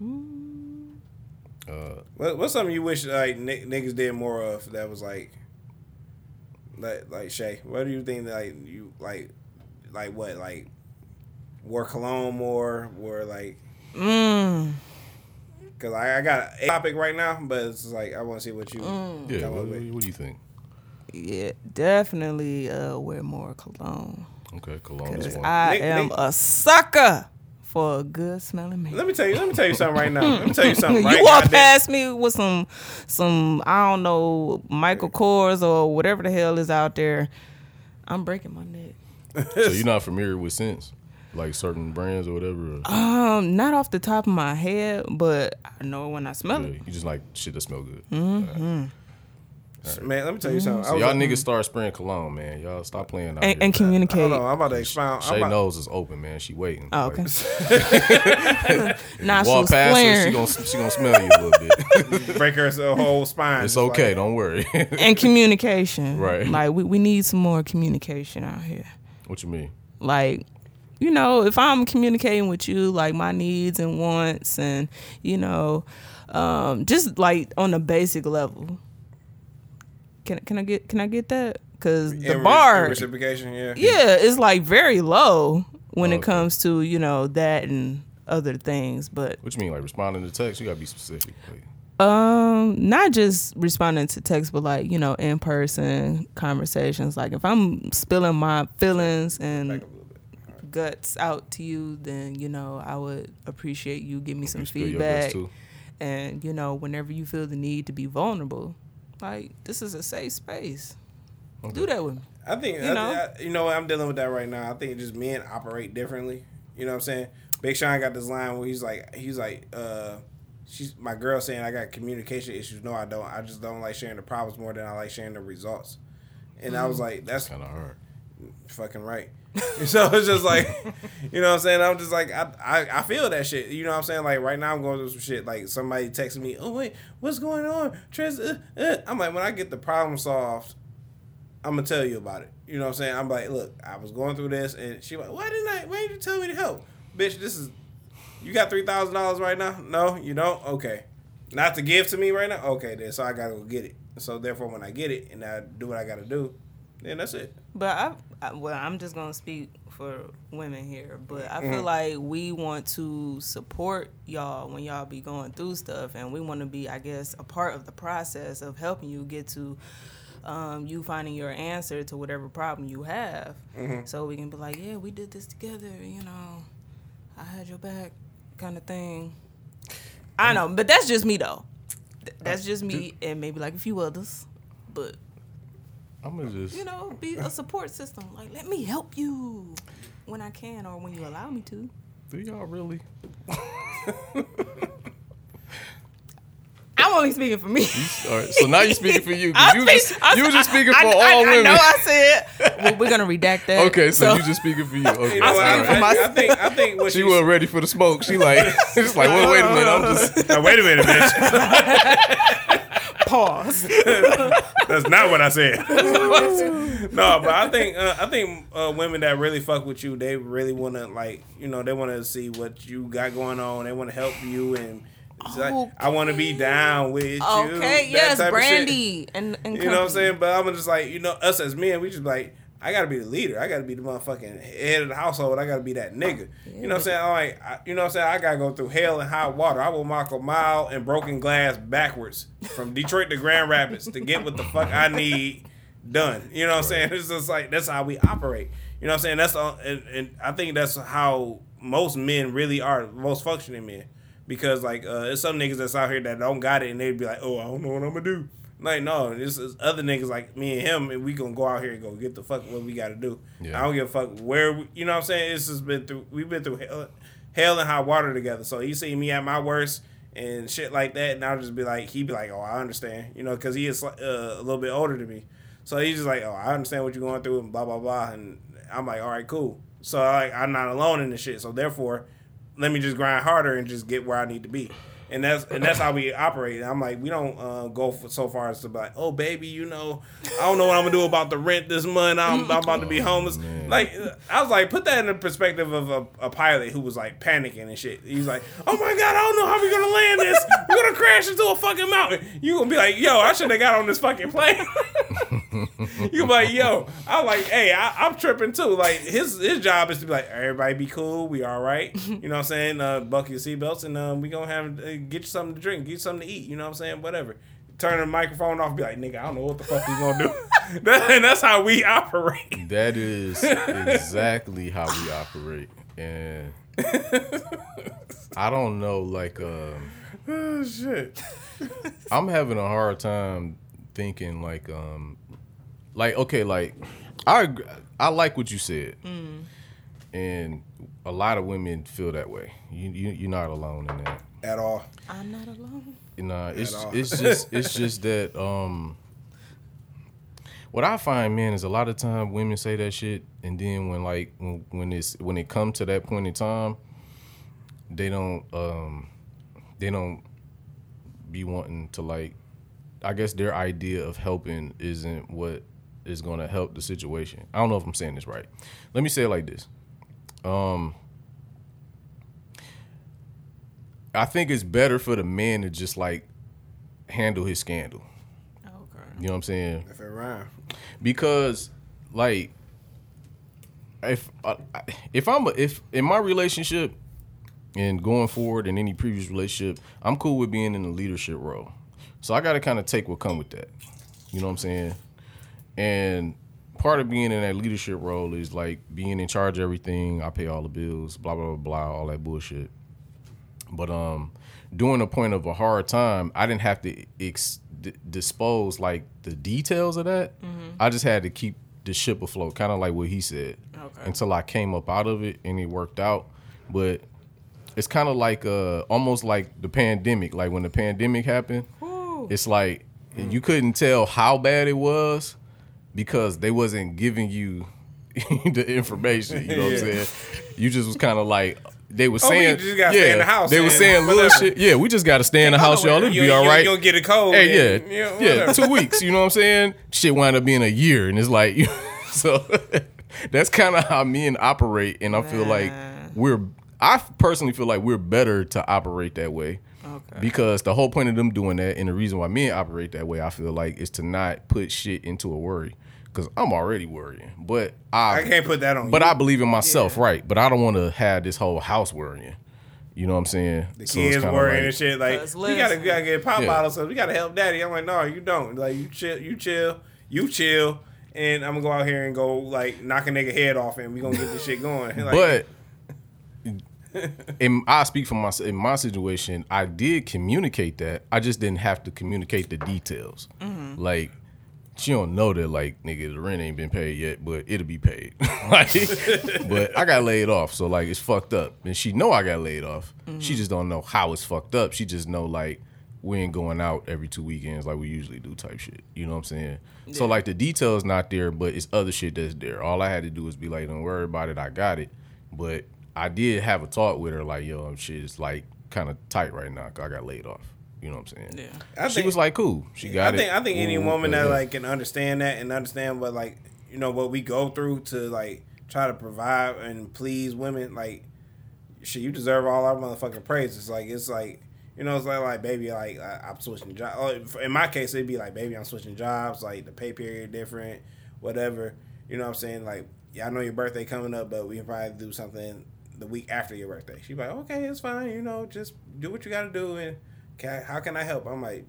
Uh, what, what's something you wish like n- niggas did more of? That was like, like, like Shay. What do you think? That, like you like, like what? Like wore cologne more? Wore like. Mm. Cause I, I got a topic right now, but it's like I want to see what you. Mm. Yeah. What, what, what do you think? Yeah, definitely uh, wear more cologne. Okay, cologne is one. I am a sucker for a good smelling man. Let me tell you. Let me tell you something right now. Let me tell you something. Right you walk goddamn. past me with some, some I don't know Michael Kors or whatever the hell is out there. I'm breaking my neck. So you're not familiar with scents, like certain brands or whatever. Or? Um, not off the top of my head, but I know when I smell yeah, it. You just like shit that smell good. Mm-hmm. Right. Man, let me tell you something. So y'all like, niggas start spraying cologne, man. Y'all stop playing out and, and communicate. Hold on, I'm about to expound. Shay about... knows is open, man. She waiting. Oh, okay. Like, nah, walk past flaring. her, she gonna she gonna smell you a little bit. Break her whole spine. It's okay, like, don't worry. And communication, right? Like we, we need some more communication out here. What you mean? Like, you know, if I'm communicating with you, like my needs and wants, and you know, um, just like on a basic level. Can can I get can I get that? Because the in bar, reciprocation, yeah, yeah, it's like very low when oh, it comes okay. to you know that and other things. But what you mean, like responding to text? You gotta be specific. Like. Um, not just responding to text, but like you know, in person conversations. Like if I'm spilling my feelings and right. guts out to you, then you know I would appreciate you give me some you feedback. And you know, whenever you feel the need to be vulnerable. Like, this is a safe space. Okay. Do that with me. I think, you know, I th- I, you know I'm dealing with that right now. I think just men operate differently. You know what I'm saying? Big Sean got this line where he's like, he's like, uh, she's my girl saying I got communication issues. No, I don't. I just don't like sharing the problems more than I like sharing the results. And mm. I was like, that's kind of hard. Fucking right. So it's just like, you know what I'm saying? I'm just like, I, I I feel that shit. You know what I'm saying? Like right now I'm going through some shit. Like somebody texted me, oh wait, what's going on? Trans- uh, uh. I'm like, when I get the problem solved, I'm going to tell you about it. You know what I'm saying? I'm like, look, I was going through this, and she like, why didn't I, why didn't you tell me to help? Bitch, this is, you got three thousand dollars right now? No, you don't? Okay. Not to give to me right now? Okay, then, so I got to go get it. So, therefore, when I get it, and I do what I got to do, then that's it. But, I, I well, I'm just going to speak for women here, but I feel mm-hmm. like we want to support y'all when y'all be going through stuff, and we want to be, I guess, a part of the process of helping you get to Um, you finding your answer to whatever problem you have. Mm-hmm. So we can be like, yeah, we did this together, you know, I had your back kind of thing. I know, but that's just me, though. Th- that's just me and maybe like a few others. But, I'm gonna just, you know, be a support system. Like, let me help you when I can or when you allow me to. Do y'all really? I'm only speaking for me. All right, so now you're speaking for you. You speak, just, I, you were just speaking I, for I, all I, women. I know I said, well, we're going to redact that. Okay, so, so you're just speaking for you. Okay, I'm speaking right. for myself. I think, I think what she was wasn't ready for the smoke. She like, she's like, well, wait a minute. I'm just, now, wait a minute, bitch. Pause. That's not what I said. No, but I think uh, I think uh, women that really fuck with you, they really want to, like, you know, they want to see what you got going on. They want to help you and... Like, okay. I want to be down with you. Okay, yes, Brandy. And, and you know what I'm saying? But I'm just like, you know, us as men, we just like, I got to be the leader. I got to be the motherfucking head of the household. I got to be that nigga. Yeah. You know what I'm saying? I'm like, I, you know what I'm saying? I got to go through hell and high water. I will walk a mile in broken glass backwards from Detroit to Grand Rapids to get what the fuck I need done. You know what I'm saying? It's just like, that's how we operate. You know what I'm saying? That's all, and, and I think that's how most men really are, most functioning men. Because, like, uh, there's some niggas that's out here that don't got it, and they'd be like, oh, I don't know what I'm going to do. Like, no, this is other niggas like me and him, and we going to go out here and go get the fuck what we got to do. Yeah. I don't give a fuck where, we, you know what I'm saying? It's just been through, we've been through hell, hell and hot water together. So you see me at my worst and shit like that, and I'll just be like, he'd be like, oh, I understand. You know, because he is uh, a little bit older than me. So he's just like, oh, I understand what you're going through, and blah, blah, blah. And I'm like, all right, cool. So like, I'm not alone in this shit. So therefore, let me just grind harder and just get where I need to be. And that's and that's how we operate. And I'm like, we don't uh, go for so far as to be like, oh, baby, you know, I don't know what I'm going to do about the rent this month. I'm, I'm about to be homeless. Oh, like, I was like, put that in the perspective of a, a pilot who was like panicking and shit. He's like, oh, my God, I don't know how we're going to land this. We're going to crash into a fucking mountain. You're going to be like, yo, I should have got on this fucking plane. You're like, yo, I'm like, hey, I, I'm tripping too. Like, his his job is to be like, everybody be cool. We all right. You know what I'm saying? Uh, buckle your seatbelts and um, we going to have uh, get you something to drink, get you something to eat. You know what I'm saying? Whatever. Turn the microphone off, be like, nigga, I don't know what the fuck you going to do. that, and that's how we operate. That is exactly how we operate. And I don't know, like, um, oh, shit. I'm having a hard time thinking, like, um, Like, okay, like, I I like what you said. Mm. And a lot of women feel that way. You, you, you're not alone in that. At all. I'm not alone. You know, it's, it's just it's just that um, what I find, man, is a lot of time women say that shit, and then when, like, when, when, it's, when it comes to that point in time, they don't, um, they don't be wanting to, like, I guess their idea of helping isn't what is going to help the situation. I don't know if I'm saying this right. Let me say it like this. Um, I think it's better for the man to just, like, handle his scandal. Okay. You know what I'm saying? If it rhymes. Because, like, if I, if I'm a, if in my relationship and going forward in any previous relationship, I'm cool with being in a leadership role. So I got to kind of take what come with that. You know what I'm saying? And part of being in that leadership role is, like, being in charge of everything. I pay all the bills, blah, blah, blah, blah, all that bullshit. But um, during the point of a hard time, I didn't have to ex- d- dispose, like, the details of that. Mm-hmm. I just had to keep the ship afloat, kind of like what he said, okay. Until I came up out of it and it worked out. But it's kind of like uh, almost like the pandemic. Like when the pandemic happened, Ooh. It's like mm. you couldn't tell how bad it was because they wasn't giving you the information. You know yeah. what I'm saying? You just was kind of like. They were saying, oh, we yeah, stay in the house, they man. Were saying little shit. Yeah, we just got to stay in the house, y'all. It'll be all right. You'll get a cold. Hey, and, yeah, yeah, yeah, two weeks. You know what I'm saying? Shit wound up being a year, and it's like, so that's kind of how men operate, and I feel nah. like we're. I personally feel like we're better to operate that way, okay. because the whole point of them doing that, and the reason why men operate that way, I feel like, is to not put shit into a worry. Because I'm already worrying, but I, I can't put that on. But you. I believe in myself, yeah. right? But I don't want to have this whole house worrying. You know what I'm saying? The so kids worrying like, and shit. Like we gotta, we gotta get pop yeah. bottles, so we gotta help daddy. I'm like, no, you don't. Like you chill, you chill, you chill, and I'm gonna go out here and go like knock a nigga head off, and we gonna get this shit going. Like, but in, I speak for myself. In my situation, I did communicate that. I just didn't have to communicate the details, mm-hmm. like. She don't know that, like, nigga, the rent ain't been paid yet, but it'll be paid. Like, but I got laid off, so, like, it's fucked up. And she know I got laid off. Mm-hmm. She just don't know how it's fucked up. She just know, like, we ain't going out every two weekends like we usually do type shit. You know what I'm saying? Yeah. So, like, the details not there, but it's other shit that's there. All I had to do was be like, don't worry about it. I got it. But I did have a talk with her, like, yo, shit is, like, kind of tight right now because I got laid off. You know what I'm saying? Yeah. I she think, was like, cool. She got I think, it. I think any Ooh, woman that, like, can understand that and understand what, like, you know, what we go through to, like, try to provide and please women, like, shit, you deserve all our motherfucking praise. It's like, it's like, you know, it's like, like baby, like, I, I'm switching jobs. In my case, it'd be like, baby, I'm switching jobs. Like, the pay period different, whatever. You know what I'm saying? Like, yeah, I know your birthday coming up, but we can probably do something the week after your birthday. She's like, okay, it's fine. You know, just do what you got to do and... Can I, how can I help? I'm like,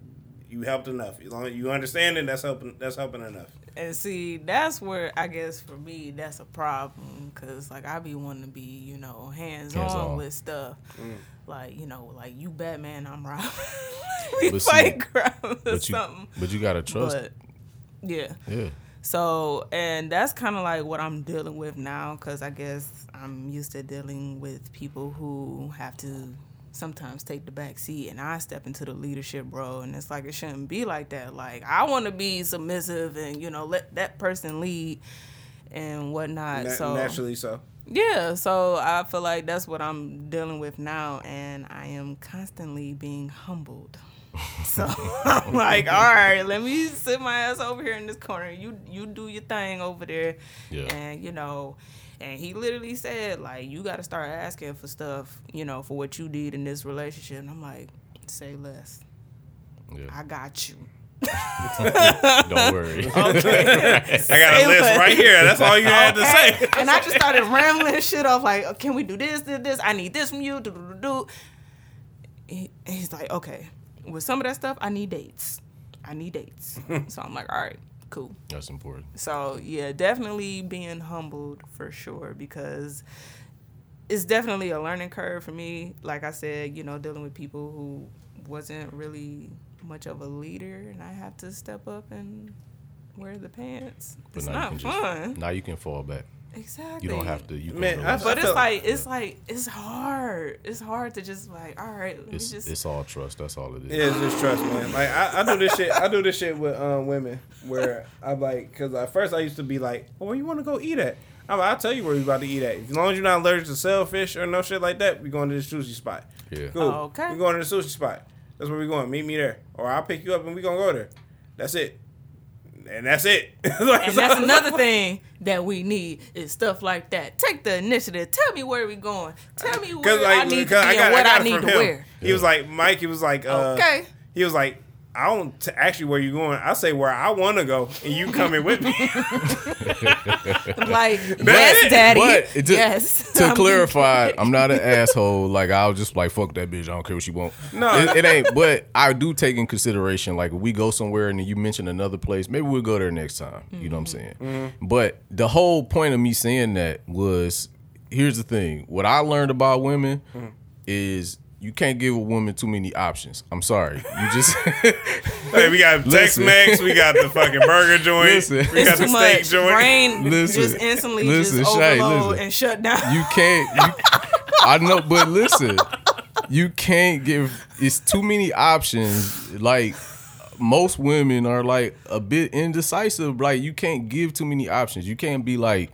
you helped enough. As long as you understand it, that's helping, that's helping enough. And see, that's where, I guess, for me, that's a problem. Because, like, I be wanting to be, you know, hands-on hands with stuff. Mm. Like, you know, like, you Batman, I'm Robin. We but fight see, crime or but you, something. But you got to trust. But, yeah. Yeah. So, and that's kind of, like, what I'm dealing with now. Because I guess I'm used to dealing with people who have to... sometimes take the back seat and I step into the leadership role, and it's like it shouldn't be like that. Like I want to be submissive and, you know, let that person lead and whatnot. Na- so naturally so. Yeah, so I feel like that's what I'm dealing with now, and I am constantly being humbled. So I'm like, all right, let me sit my ass over here in this corner. You you do your thing over there. Yeah. And, you know, and he literally said, like, you got to start asking for stuff, you know, for what you did in this relationship. And I'm like, say less. Yeah. I got you. Don't worry. Okay. I got a list right here. That's all you had to say. And I just started rambling shit off, like, oh, can we do this, do this? I need this from you. Do, do, do. He, he's like, okay. With some of that stuff, I need dates. I need dates. So I'm like, all right. Cool. That's important. So, yeah, definitely being humbled for sure, because it's definitely a learning curve for me. Like I said, you know, dealing with people who wasn't really much of a leader, and I have to step up and wear the pants. But it's not fun. Just, now you can fall back. Exactly. You don't have to. You Man, I, but it's like it's like it's hard. It's hard to just like, all right. Let it's, me just... it's all trust. That's all it is. Yeah, it's just trust, man. Like I, I do this shit. I do this shit with um, women where I'm like, because at first I used to be like, well, where you want to go eat at? I'm like, I'll tell you where you about to eat at. As long as you're not allergic to shellfish or no shit like that, we're going to the sushi spot. Yeah. Cool. Oh, okay. We're going to the sushi spot. That's where we're going. Meet me there, or I'll pick you up and we're gonna go there. That's it. And that's it. And that's another thing that we need is stuff like that. Take the initiative. Tell me where we going. Tell me where like, I need to be I got, and what I, got I need to him. Wear. He yeah. was like, Mike, he was like, uh, okay. He was like, I don't t- actually where you going. I say where I want to go, and you coming with me. Like, that's yes, it. Daddy. But to, yes. To clarify, I'm not an asshole. Like, I'll just like, fuck that bitch. I don't care what she want. No. It, it ain't. But I do take in consideration, like, if we go somewhere and you mention another place, maybe we'll go there next time. Mm-hmm. You know what I'm saying? Mm-hmm. But the whole point of me saying that was, here's the thing. What I learned about women mm-hmm. is... you can't give a woman too many options. I'm sorry. You just... Hey, we got Tex Mex. We got the fucking burger joint. Listen, we got the steak much. Joint. Brain listen, just instantly listen, just Shay, overload listen. And shut down. You can't... You, I know, but listen. you can't give. It's too many options. Like, most women are like a bit indecisive. Like, you can't give too many options. You can't be like,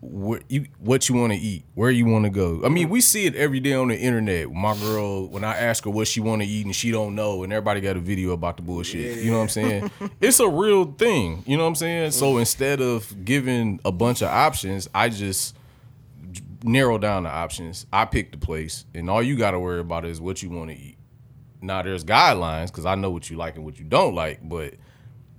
what you what you want to eat, where you want to go. I mean, we see it every day on the internet. My girl, when I ask her what she want to eat and she don't know, and everybody got a video about the bullshit. Yeah. You know what I'm saying? It's a real thing. You know what I'm saying? So instead of giving a bunch of options, I just narrow down the options. I pick the place, and all you got to worry about is what you want to eat. Now, there's guidelines, because I know what you like and what you don't like, but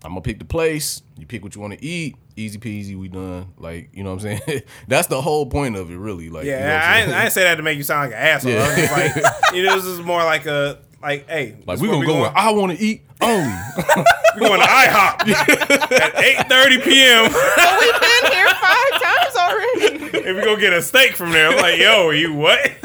I'm going to pick the place. You pick what you want to eat. Easy peasy, we done. Like, you know what I'm saying? That's the whole point of it, really. Like, yeah, you know I, I didn't say that to make you sound like an asshole. Yeah. I was just like, it was just more like a, like, hey. Like, we're going to go where I want to eat only. We're going to IHOP at eight thirty p.m. Well, we've been here five times already. And we're going to get a steak from there. I'm like, yo, are you what?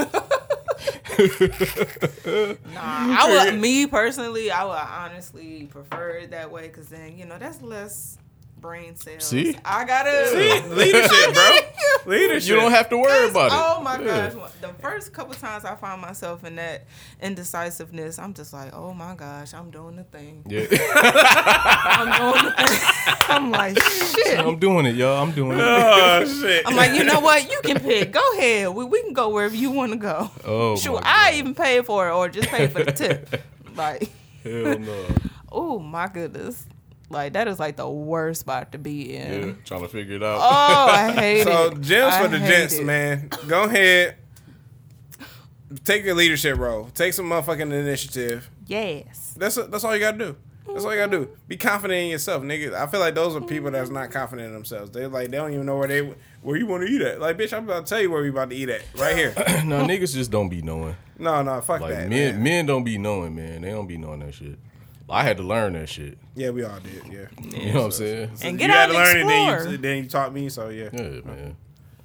Nah, I would. Me personally, I would honestly prefer it that way, because then, you know, that's less brain cells. See, I gotta See? leadership, bro. Leadership. You don't have to worry about it. Oh my yeah. gosh! The first couple times I find myself in that indecisiveness, I'm just like, oh my gosh, I'm doing the thing. Yeah. I'm doing the thing. I'm like, shit. I'm doing it, y'all. I'm doing it. Oh shit. I'm like, you know what? You can pick. Go ahead. We we can go wherever you want to go. Oh. Sure. I even pay for it, or just pay for the tip. Like. Hell no. Oh my goodness. Like, that is like the worst spot to be in. Yeah, trying to figure it out. Oh, I hate so, it. So, gems for the gents, it. man. Go ahead. Take your leadership role. Take some motherfucking initiative. Yes. That's a, that's all you got to do. That's all you got to do. Be confident in yourself, nigga. I feel like those are people that's not confident in themselves. They like they don't even know where they where you want to eat at. Like, bitch, I'm about to tell you where we about to eat at. Right here. No, niggas just don't be knowing. No, no, fuck like, that. Men, man. men don't be knowing, man. They don't be knowing that shit. I had to learn that shit. Yeah, we all did. Yeah, yeah. You know what I'm saying. So and get you out had to learn explore. it, then you, then you taught me. So yeah. Yeah, man.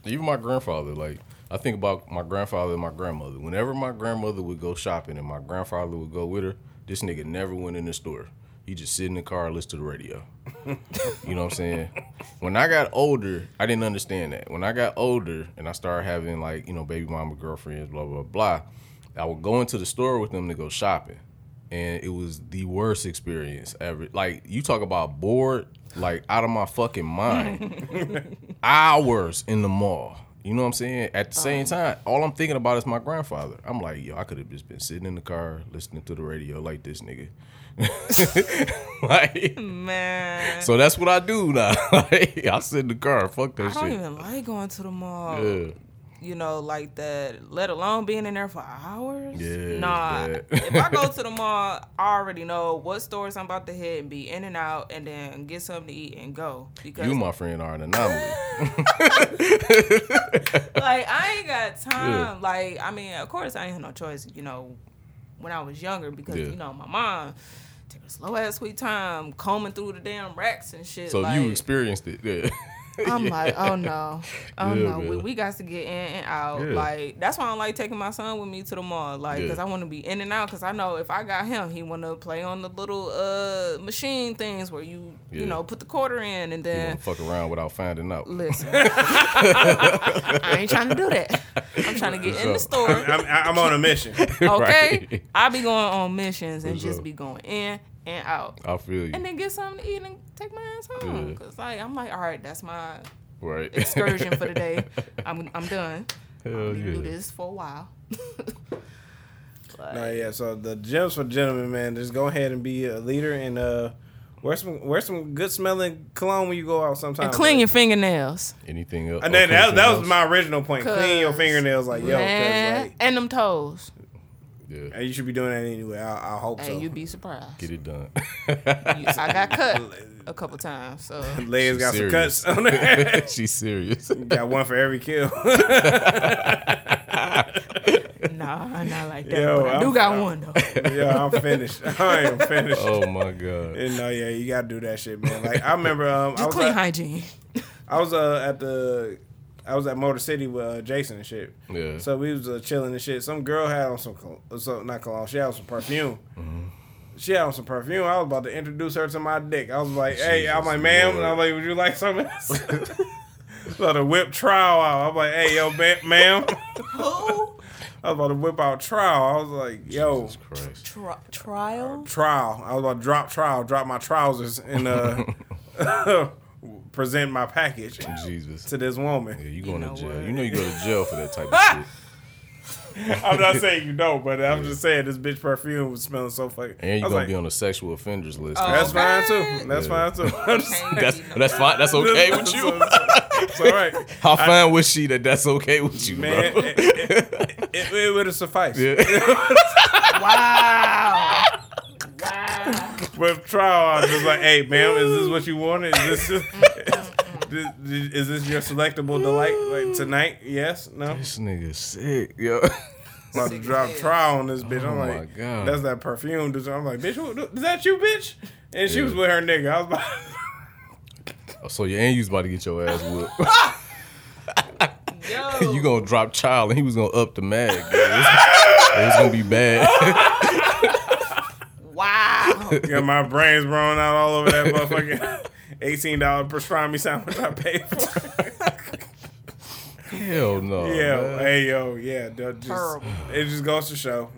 Even my grandfather. Like, I think about my grandfather and my grandmother. Whenever my grandmother would go shopping and my grandfather would go with her, this nigga never went in the store. He just sit in the car and listen to the radio. You know what I'm saying? When I got older, I didn't understand that. When I got older and I started having, like, you know, baby mama, girlfriends, blah blah blah, I would go into the store with them to go shopping. And it was the worst experience ever. Like, you talk about bored, like, out of my fucking mind. Hours in the mall. You know what I'm saying? At the same um, time, all I'm thinking about is my grandfather. I'm like, yo, I could have just been sitting in the car listening to the radio like this nigga. Like, man. So that's what I do now. Like, I sit in the car. Fuck that shit. I don't shit. even like going to the mall. Yeah. You know, like that, let alone being in there for hours. Yeah, nah, if I go to the mall, I already know what stores I'm about to hit and be in and out, and then get something to eat and go. Because you, my friend, are an anomaly. Like, I ain't got time. Yeah. Like, I mean, of course, I ain't had no choice, you know, when I was younger, because, yeah. you know, my mom took a slow-ass sweet time combing through the damn racks and shit. So like, you experienced it, yeah. I'm yeah. like, oh no, oh yeah, no, we, we got to get in and out. Yeah. Like, that's why I don't like taking my son with me to the mall, like, because yeah. I want to be in and out. Because I know if I got him, he want to play on the little uh machine things where you, yeah. you know, put the quarter in and then fuck around without finding out. Listen, I ain't trying to do that. I'm trying to get What's in up? the store. I'm, I'm on a mission. Okay, right. I be going on missions and What's just up? be going in. And out. I feel you. And then get something to eat and take my ass home. Yeah. Cause like I'm like, all right, that's my right. excursion for the day. I'm I'm done. Hell I'm yeah. do this for a while. Like, no, yeah. So the gems for gentlemen, man, just go ahead and be a leader and uh, wear some wear some good smelling cologne when you go out sometimes. And clean like, your fingernails. Anything else? And then that, that was my original point. Clean your fingernails, like yo, man, like, and them toes. Yeah. And you should be doing that anyway. I, I hope and so. And you'd be surprised. Get it done. I got cut a couple times. So Leia's got serious. some cuts on there. She's serious. Got one for every kill. Nah, I'm not like that. Yo, I do I'm, got I'm, one though. Yeah, I'm finished. I am finished. Oh my god. And no, yeah, you gotta do that shit, man. Like I remember, um, just I was clean at, hygiene. I was uh, at the. I was at Motor City with uh, Jason and shit. Yeah. So we was uh, chilling and shit. Some girl had on some, col- so, not cologne, she had on some perfume. Mm-hmm. She had on some perfume. I was about to introduce her to my dick. I was like, hey, Jesus I'm like, ma'am. And I'm like, would you like some of this? So the whip trial out. I'm like, hey, yo, ba- ma'am. Who? I was about to whip out trial. I was like, yo. Jesus Christ. Tri- trial? Uh, trial. I was about to drop trial, drop my trousers, and uh, present my package Jesus. to this woman. Yeah, you going you know to jail. What? You know you go to jail for that type of shit. I'm not saying you know, but I'm yeah. just saying this bitch perfume was smelling so fucking. And you're gonna like, be on the sexual offenders list. Oh, that's okay. fine too. That's yeah. fine too. that's that's fine. That's okay with you. It's all right. How I, fine was she that that's okay with you, man? Bro? It, it, it, it would have sufficed. Yeah. Wow. Wow. With trial, I was just like, "Hey, ma'am, is this what you wanted? Is this?" Is this your selectable delight like tonight? Yes? No? This nigga's sick, yo. I'm about to drop trial on this bitch. Oh I'm my like, God. That's that perfume. I'm like, bitch, who, is that you, bitch? And yeah. she was with her nigga. I was about oh, so your aunt, you was about to get your ass whooped. Yo. You gonna drop trial and he was gonna up the mag. It's gonna be bad. Wow. Yeah, my brain's growing out all over that motherfucking... eighteen dollars pastrami sandwich I paid for. Hell no. Yeah, man. Hey, yo, yeah. Just, it just goes to show.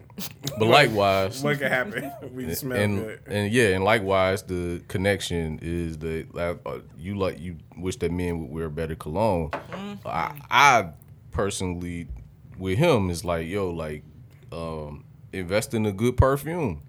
But likewise. What could happen? We and, smell and, good. And yeah, and likewise, the connection is that like, uh, you like you wish that men would wear better cologne. Mm-hmm. I, I personally, with him, is like, yo, like, um, invest in a good perfume.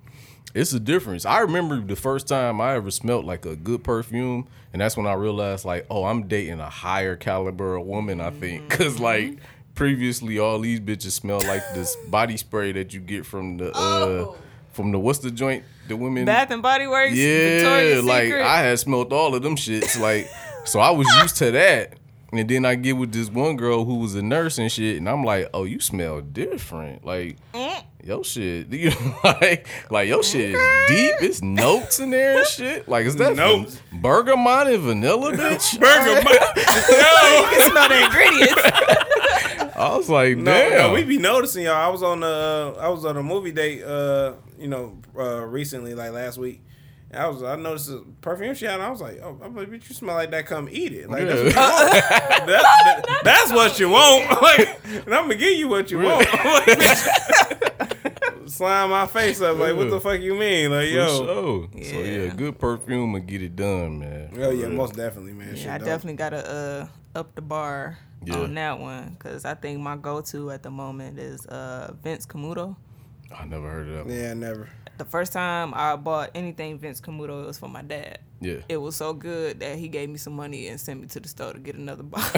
It's a difference. I remember the first time I ever smelled like a good perfume, and that's when I realized, like, oh, I'm dating a higher caliber of woman, I think. Because, like, previously, all these bitches smell like this body spray that you get from the, uh, oh. from the, what's the joint? The women? Bath and Body Works? Yeah, Victoria's like, Secret. I had smelled all of them shits. Like, so I was used to that. And then I get with this one girl who was a nurse and shit, and I'm like, oh, you smell different. Like, mm. your shit, you know, like, like, your shit is deep. It's notes in there and shit. Like, is that notes? Bergamot and vanilla, bitch? Bergamot? No. You smell the ingredients. I was like, damn. No, no, we be noticing, y'all. I was on a, I was on a movie date, uh, you know, uh, recently, like last week. I was I noticed the perfume shit, and I was like, oh, but you smell like that, come eat it. Like, yeah. that's, what that's, that, that's what you want. Like, and I'm going to give you what you really? want. Slime my face up. Like, what the fuck you mean? Like, For yo. Sure. Yeah. So, yeah, good perfume will get it done, man. Oh, yeah, most definitely, man. Yeah, I done. definitely got to uh, up the bar yeah. on that one, because I think my go-to at the moment is uh, Vince Camuto. I never heard of that one. Yeah, never. The first time I bought anything Vince Camuto, it was for my dad. Yeah. It was so good that he gave me some money and sent me to the store to get another bottle.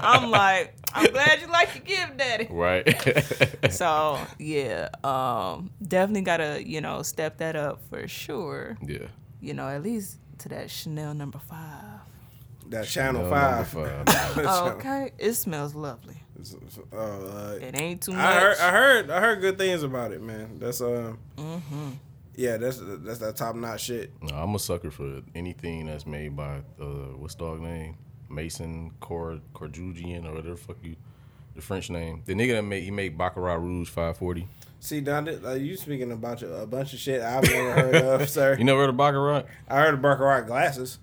I'm like, I'm glad you like your gift, Daddy. Right. So, yeah, um, definitely got to, you know, step that up for sure. Yeah. You know, at least to that Chanel number five. That Channel, Channel five. five. Oh, okay. It smells lovely. Uh, uh, it ain't too much. I heard, I heard, I heard good things about it, man. That's um, mm-hmm. yeah, that's that's that top notch shit. No, I'm a sucker for anything that's made by uh, what's dog name, Mason Cor Corjugian or whatever the fuck you, the French name. The nigga that made he made Baccarat Rouge five forty. See, Don, uh, you speaking about a bunch of shit I've never heard of, sir. You never heard of Baccarat? I heard of Baccarat glasses.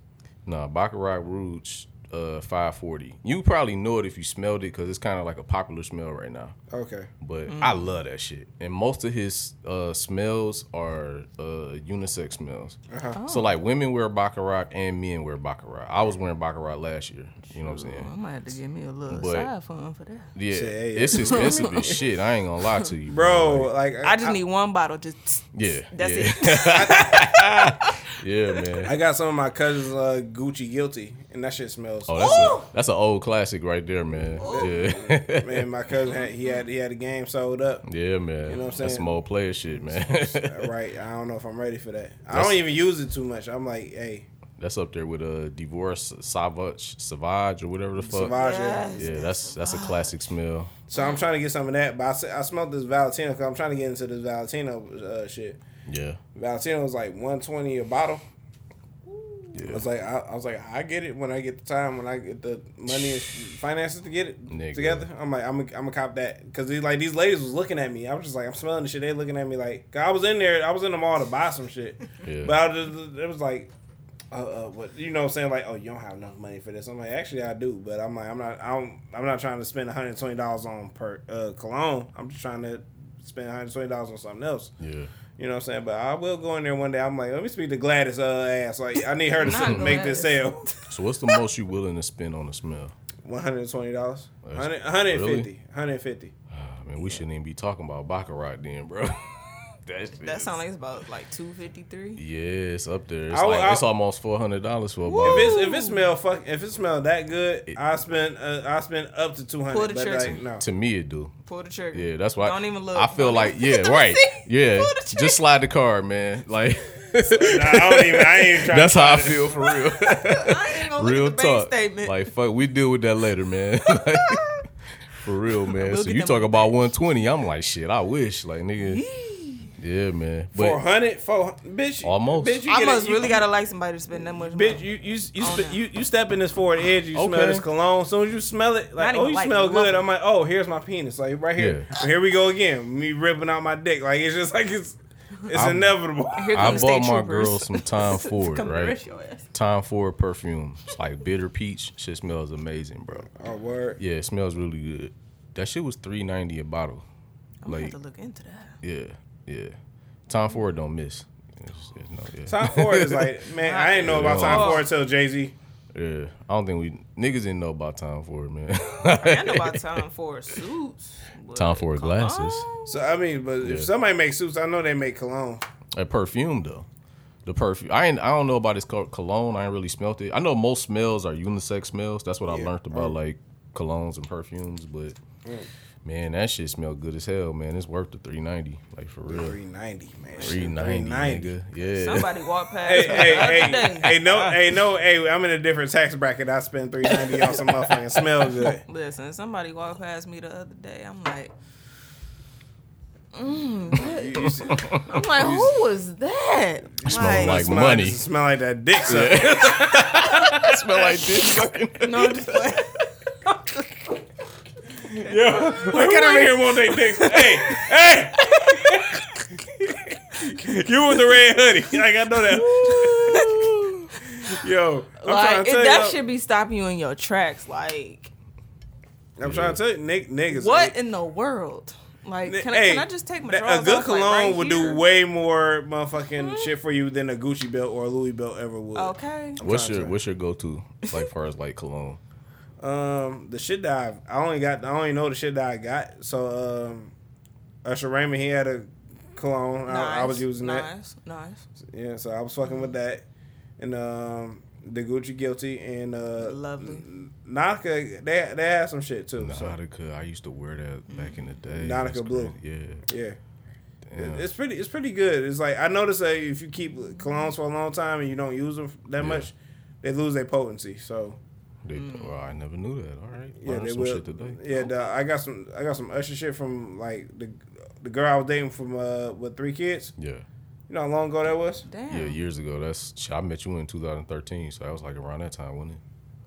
Nah, Baccarat Rouge. Uh, five forty. You probably know it if you smelled it, cause it's kind of like a popular smell right now. Okay. But mm. I love that shit. And most of his uh, smells are uh, unisex smells. Uh-huh. Oh. So like women wear Baccarat and men wear Baccarat. I was wearing Baccarat last year. You know what I'm saying? I might have to give me a little but, side phone for that. Yeah, shit, hey, it's expensive as shit. I ain't gonna lie to you, bro. bro. Like I, I just I, need one bottle. Just yeah, that's yeah. it. Yeah, man. I got some of my cousins uh, Gucci Guilty, and that shit smells. Oh, that's a, that's an old classic right there, man. Yeah. Man, my cousin had, he had he had a game sold up. Yeah, man. You know what I'm saying? That's some old player shit, man. Right. I don't know if I'm ready for that. That's, I don't even use it too much. I'm like, hey. That's up there with a uh, Divorce Savage, Savage or whatever the fuck. Savage, yes. Yeah, that's that's a classic smell. So I'm trying to get some of that, but I, I smelled this Valentino because I'm trying to get into this Valentino uh, shit. Yeah, Valentino was like one twenty a bottle. Yeah. I was like, I, I was like, I get it when I get the time, when I get the money and finances to get it Nigga. together. I'm like, I'm, a, I'm gonna cop that because these like these ladies was looking at me. I was just like, I'm smelling the shit. They looking at me like, I was in there, I was in the mall to buy some shit, yeah. but I was just, it was like, Uh, uh, what you know what I'm saying? Like, oh, you don't have enough money for this. I'm like, actually, I do, but I'm like, I'm not, I don't, I'm not trying to spend one hundred twenty dollars on per uh, cologne. I'm just trying to spend one hundred twenty dollars on something else. Yeah. You know what I'm saying? But I will go in there one day. I'm like, let me speak to Gladys' uh, ass. Like, I need her to sell, make this sale. So, what's the most you willing to spend on a smell? one hundred twenty dollars. one hundred, one hundred fifty dollars. Really? one hundred fifty dollars. I mean, we shouldn't even be talking about Baccarat then, bro. That, that sounds like it's about like two fifty-three. Yeah, it's up there. It's, I, like, I, it's almost four hundred dollars for a bottle. If it's if it smell fuck if it smell that good, I spend uh, I spend up to two hundred. Pull the trigger. Like, no. To me, it do. Pull the trigger. Yeah, that's why. Don't I, even look. I feel like yeah, right. Yeah, just slide the card, man. Like. Nah, I don't even. I ain't even trying. That's to how I feel for real. I ain't gonna real look at the talk. Statement. Like fuck, we deal with that later, man. Like, for real, man. We'll so you talk about one twenty. I'm like shit. I wish, like nigga. Yeah, man. four hundred, four hundred, bitch. Almost. Bitch, you I must a, really got to like somebody to spend that much money. Bitch, you you you, sp- you you step in this forward edge, you okay. smell this cologne. As soon as you smell it, like, oh, you like smell good. It. I'm like, oh, here's my penis. Like, right here. Yeah. Here we go again. Me ripping out my dick. Like, it's just like it's it's I, inevitable. I bought my girl some Time Ford, right? Time Ford perfume. It's like bitter peach. Shit smells amazing, bro. Oh, word? Yeah, it smells really good. That shit was three ninety a bottle. I'm like, gonna have to look into that. Yeah. Yeah, Tom Ford don't miss. It's, it's no, yeah. Tom Ford is like, man, I ain't know about Tom Ford until Jay-Z. Yeah, I don't think we niggas didn't know about Tom Ford, man. I know about Tom Ford suits, Tom Ford glasses. Cologne. So I mean, but yeah. If somebody makes suits, I know they make cologne. A perfume though, the perfume. I ain't. I don't know about this cologne. I ain't really smelt it. I know most smells are unisex smells. That's what yeah. I learned about right. like colognes and perfumes, but. Mm. Man, that shit smell good as hell, man. It's worth the three ninety, like for real. three ninety, man. three ninety, nigga. Yeah. Somebody walk past. Hey, hey, hey, hey, no, hey, no, hey. I'm in a different tax bracket. I spend three ninety on some motherfucking smell good. Listen, somebody walked past me the other day. I'm like, mm, I'm like, who was that? You smell like, like smell, money. Smell like that dick. Yeah. Smell like dick. No, I'm just like. I'm just yeah, I get over here one day, dicks. Hey, hey! You with the red hoodie? Like I know that. Yo, I'm like, trying to tell it, you that should be stopping you in your tracks. Like, I'm yeah. trying to tell you, Nick, niggas. What niggas. In the world? Like, can, hey, I, can I just take my drawers? A good off, cologne like, right would here? Do way more motherfucking mm-hmm. shit for you than a Gucci belt or a Louis belt ever would. Okay. I'm what's your What's your go to like far as like cologne? Um, the shit that I've, I only got, I only know the shit that I got. So, um, Usher Raymond, he had a cologne. Nice, I, I was using nice, that. Nice, nice. Yeah, so I was fucking mm-hmm. with that, and um, the Gucci Guilty and uh, lovely. Nautica, they they had some shit too. Nautica, so. I used to wear that back in the day. Nautica Blue. Yeah. Yeah. Damn. It's pretty. It's pretty good. It's like I noticed that if you keep colognes for a long time and you don't use them that yeah. much, they lose their potency. So. They, mm. Well, I never knew that. All right, yeah, they some will. Shit today. Yeah, the, I got some. I got some Usher shit from like the the girl I was dating from uh, with three kids. Yeah, you know how long ago that was? Damn. Yeah, years ago. That's I met you in two thousand thirteen, so that was like around that time, wasn't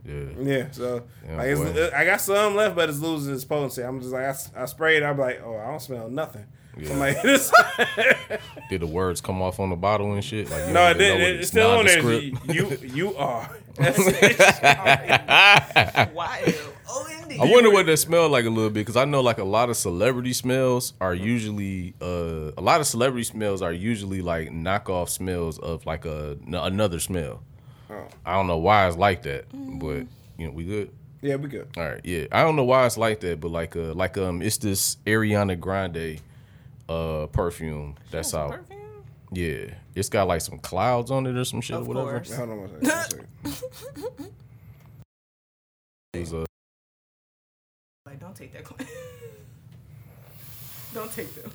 it? Yeah. Yeah. So yeah, like, it's, I got some left, but it's losing its potency. I'm just like, I, I sprayed. I'm like, oh, I don't smell nothing. Yeah. I'm like, this. Did the words come off on the bottle and shit? Like, no, it didn't. It's, it's still on there. You, you, you are. That's it. Wild. O N D. I wonder what that smelled like a little bit because I know like a lot of celebrity smells are usually uh, a lot of celebrity smells are usually like knockoff smells of like a n- another smell. Oh. I don't know why it's like that, mm. but you know we good. Yeah, we good. All right. Yeah, I don't know why it's like that, but like uh, like um, it's this Ariana Grande. Uh, perfume. She that's out. Perfume? Yeah, it's got like some clouds on it or some shit, or whatever. Hold on one second. a... Like, don't take that. Don't take them.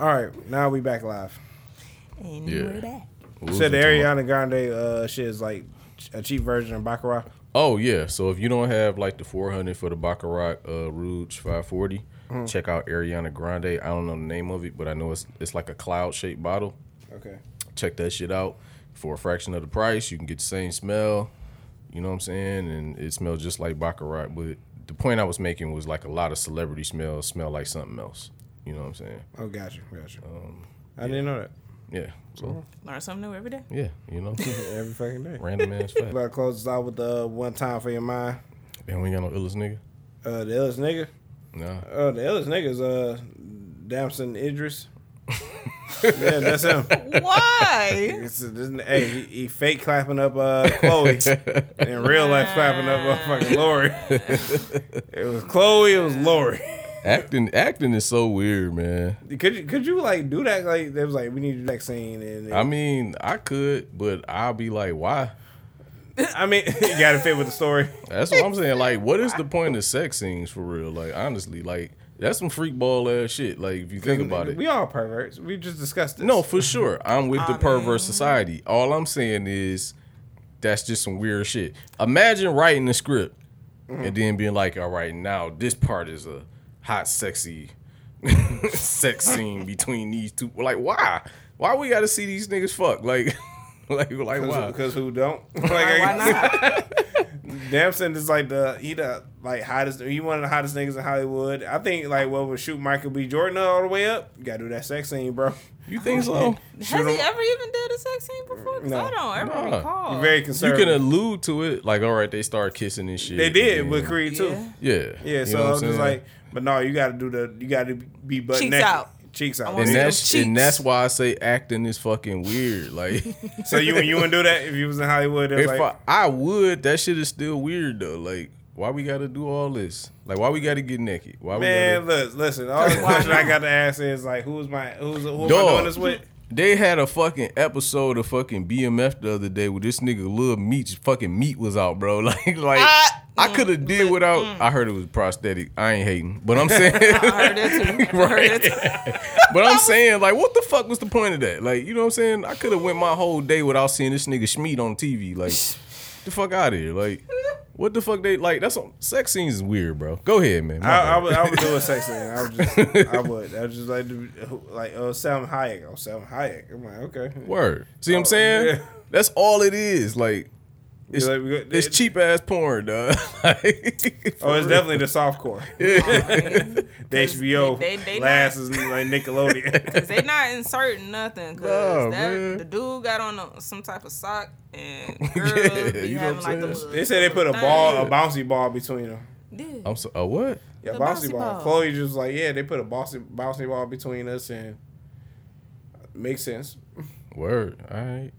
All right, now we back live. And yeah. Where that? You said the Ariana Grande uh shit is like a cheap version of Baccarat. Oh yeah, so if you don't have like the four hundred for the Baccarat uh Rouge five forty. Mm. Check out Ariana Grande. I don't know the name of it, but I know it's it's like a cloud-shaped bottle. Okay. Check that shit out for a fraction of the price. You can get the same smell, you know what I'm saying? And it smells just like Baccarat. But the point I was making was like a lot of celebrity smells smell like something else. You know what I'm saying? Oh, gotcha, gotcha. Um, I yeah. didn't know that. Yeah. So mm-hmm. Learn something new every day. Yeah, you know. Every fucking day. Random ass fact. About to close this out with uh, one time for your mind. Damn, we ain't got no illest nigga. Uh, the illest nigga? Nah. Uh, the illest nigga's uh, Damson Idris. Yeah, that's him. Why? It's, it's, hey, he, he fake clapping up uh, Chloe, and in real life clapping up uh, fucking Lori. It was Chloe. It was Lori. Acting, acting is so weird, man. Could you, could you like do that? Like, they was like, we need to do that scene. And, and I mean, I could, but I'll be like, why? I mean, you gotta fit with the story. That's what I'm saying. Like, what is the point of sex scenes for real? Like, honestly, like. That's some freak ball ass shit. Like, if you think about it, we all perverts. We just discussed this. No, for sure. I'm with the perverse society. All I'm saying is, that's just some weird shit. Imagine writing a script mm-hmm. and then being like, "All right, now this part is a hot, sexy sex scene between these two." Like, why? Why we got to see these niggas fuck? Like, like, like why? Because who don't? Like, why not? Damson is like the he the like hottest he one of the hottest niggas in Hollywood. I think like what would shoot Michael B. Jordan all the way up. You gotta do that sex scene, bro. You think so? Has shoot he him. Ever even did a sex scene before? No. I don't ever nah. recall. You're very conservative. You can allude to it, like all right, they start kissing and shit. They did and, with Creed too. Yeah. Yeah. yeah so I was just like, but no, you gotta do the you gotta be butt cheeks naked. Out. Cheeks out. And that's, cheeks. and that's why I say acting is fucking weird. Like, so you you wouldn't do that if you was in Hollywood? If like, I, I would, that shit is still weird though. Like, why we gotta do all this? Like, why we gotta get naked? Why man, we gotta... look, listen. All the question I got to ask is like, who's my who's who Dog, am I doing this with? They had a fucking episode of fucking B M F the other day where this nigga Lil Meat's fucking meat was out, bro. Like, like. I- I could have did without. Mm. I heard it was prosthetic. I ain't hating, but I'm saying. I heard that too. Right. Heard that too. But I'm saying, like, what the fuck was the point of that? Like, you know what I'm saying? I could have went my whole day without seeing this nigga Schmeat on T V. Like, the fuck out of here. Like, what the fuck they like? That's all, sex scenes is weird, bro. Go ahead, man. I, I would, I would do a sex scene. I would. Just, I would. I would just like, do, like, oh, Salman Hayek. Oh, Salman Hayek. I'm like, okay. Word. See what oh, I'm saying? Yeah. That's all it is. Like. It's, like, got, it's it, cheap ass porn, duh. Like, oh, it's real. Definitely the softcore. Yeah. The H B O they, they last not, is like Nickelodeon. Cause they not inserting nothing. Cause no, that, the dude got on a, some type of sock and girls yeah, be you having like the little, they said they put a ball, yeah. a bouncy ball between them. Yeah. I'm so a what? Yeah, the bouncy, bouncy ball. ball. Chloe just was like, yeah, they put a bouncy bouncy ball between us and makes sense. Word, all right.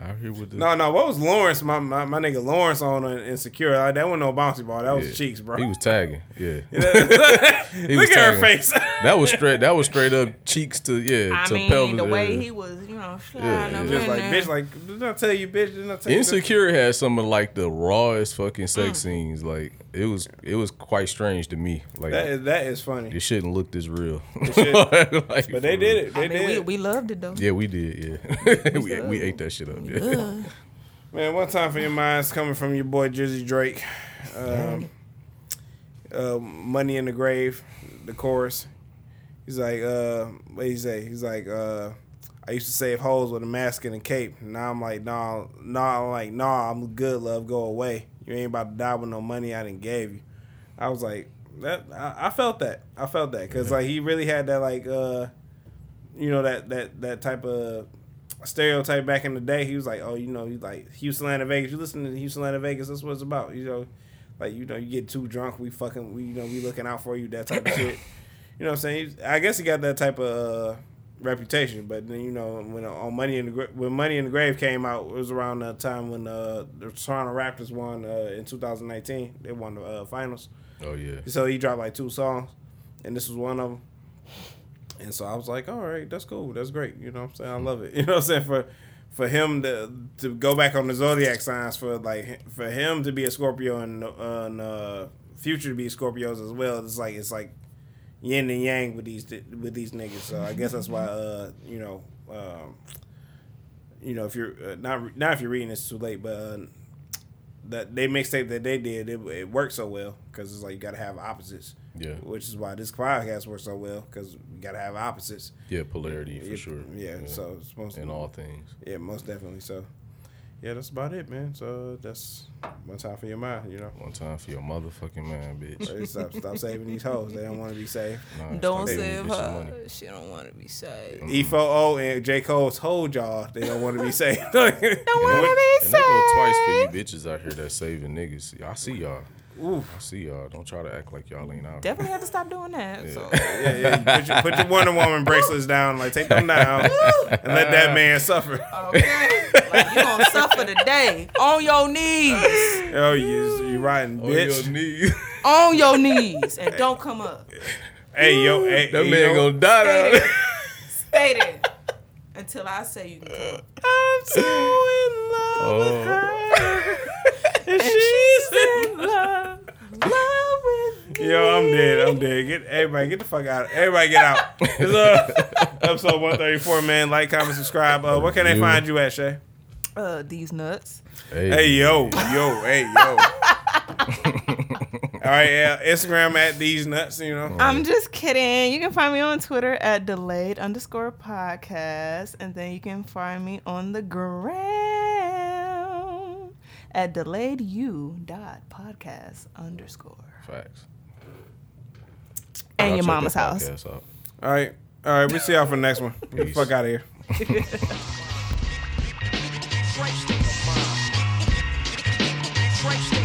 Out here with the no, no. What was Lawrence? My my, my nigga Lawrence on Insecure. Like, that wasn't no bouncy ball. That was yeah. cheeks, bro. He was tagging. Yeah. Look was at tagging. Her face. That was straight. That was straight up cheeks to yeah. I to mean pelvis. The way yeah. he was, you know, sliding yeah. up just in like there. Bitch. Like did I tell you, bitch? Did I tell Insecure you had some of like the rawest fucking sex mm. scenes. Like it was it was quite strange to me. Like that is that is funny. It shouldn't look this real. It like, but they did it. They I mean, did. We, it. we loved it though. Yeah, we did. Yeah, we we ate that shit up. Yeah. Man, one time for your minds coming from your boy Jersey Drake. Um, uh, Money in the Grave, the chorus. He's like, uh, what did he say? He's like, uh, I used to save hoes with a mask and a cape. Now I'm like, nah, nah, I'm like, nah, I'm good, love, go away. You ain't about to die with no money I didn't gave you. I was like, that. I, I felt that. I felt that because like he really had that like, uh, you know that that that type of. Stereotype back in the day, he was like, oh, you know, you like Houston, Atlanta, Vegas. You listen to Houston, Atlanta, Vegas. That's what it's about, you know. Like, you know, you get too drunk, we fucking, we you know, we looking out for you, that type of shit. You know what I'm saying? He, I guess he got that type of uh, reputation. But then, you know, when uh, on Money in the Gra- when Money in the Grave came out, it was around the time when uh, the Toronto Raptors won uh, in two thousand nineteen. They won the uh, finals. Oh yeah. So he dropped like two songs, and this was one of them. And so I was like, all right, that's cool. That's great. You know what I'm saying? I love it. You know what I'm saying? For for him to to go back on the zodiac signs, for like for him to be a Scorpio and, uh, and uh, Future to be Scorpios as well, it's like it's like yin and yang with these with these niggas. So I guess that's why, uh, you know, um, you know, if you're uh, not not if you're reading this too late, but uh, that they mixtape that they did, it, it worked so well because it's like you got to have opposites. Yeah, which is why this podcast works so well because we gotta have opposites. Yeah, polarity for yeah, sure. Yeah, yeah, so it's supposed in all things. Yeah, most definitely. So, yeah, that's about it, man. So that's one time for your mind, you know. One time for your motherfucking mind, bitch. Stop, stop saving these hoes. They don't want to be saved. Nah, don't save her. She don't want to be saved. Mm-hmm. E four O and J. Cole told y'all they don't want to be saved. Don't want to be saved. And they go twice for you bitches out here that saving niggas. I see y'all. Ooh. I see y'all. Don't try to act like y'all ain't out. Definitely have to stop doing that. Yeah, so. yeah, yeah. Put your, put your Wonder Woman bracelets down. Like, take them down and let that man suffer. Okay. Like, you gonna suffer today. On your knees. Oh, you, you riding, bitch. On your knees. On your knees. And don't come up. Hey, yo. Hey, that hey, man yo. Gonna die down there. Stay there. Until I say you can come. I'm so in love oh. with her. And, and she's in love, love with me. Yo, I'm dead. I'm dead. Get everybody, get the fuck out. Everybody, get out. It's up. Episode one thirty-four, man. Like, comment, subscribe. Uh, where can they find you at, Shay? Uh, these nuts. Hey, hey yo, yo, hey, yo. All right, yeah. Instagram at these nuts. You know. I'm just kidding. You can find me on Twitter at delayed underscore podcast, and then you can find me on the gram. At delayed u dot podcast underscore. Facts. And I'll your mama's house. All right. All right. We'll see y'all for the next one. Get the fuck out of here. Detroit State of Mind.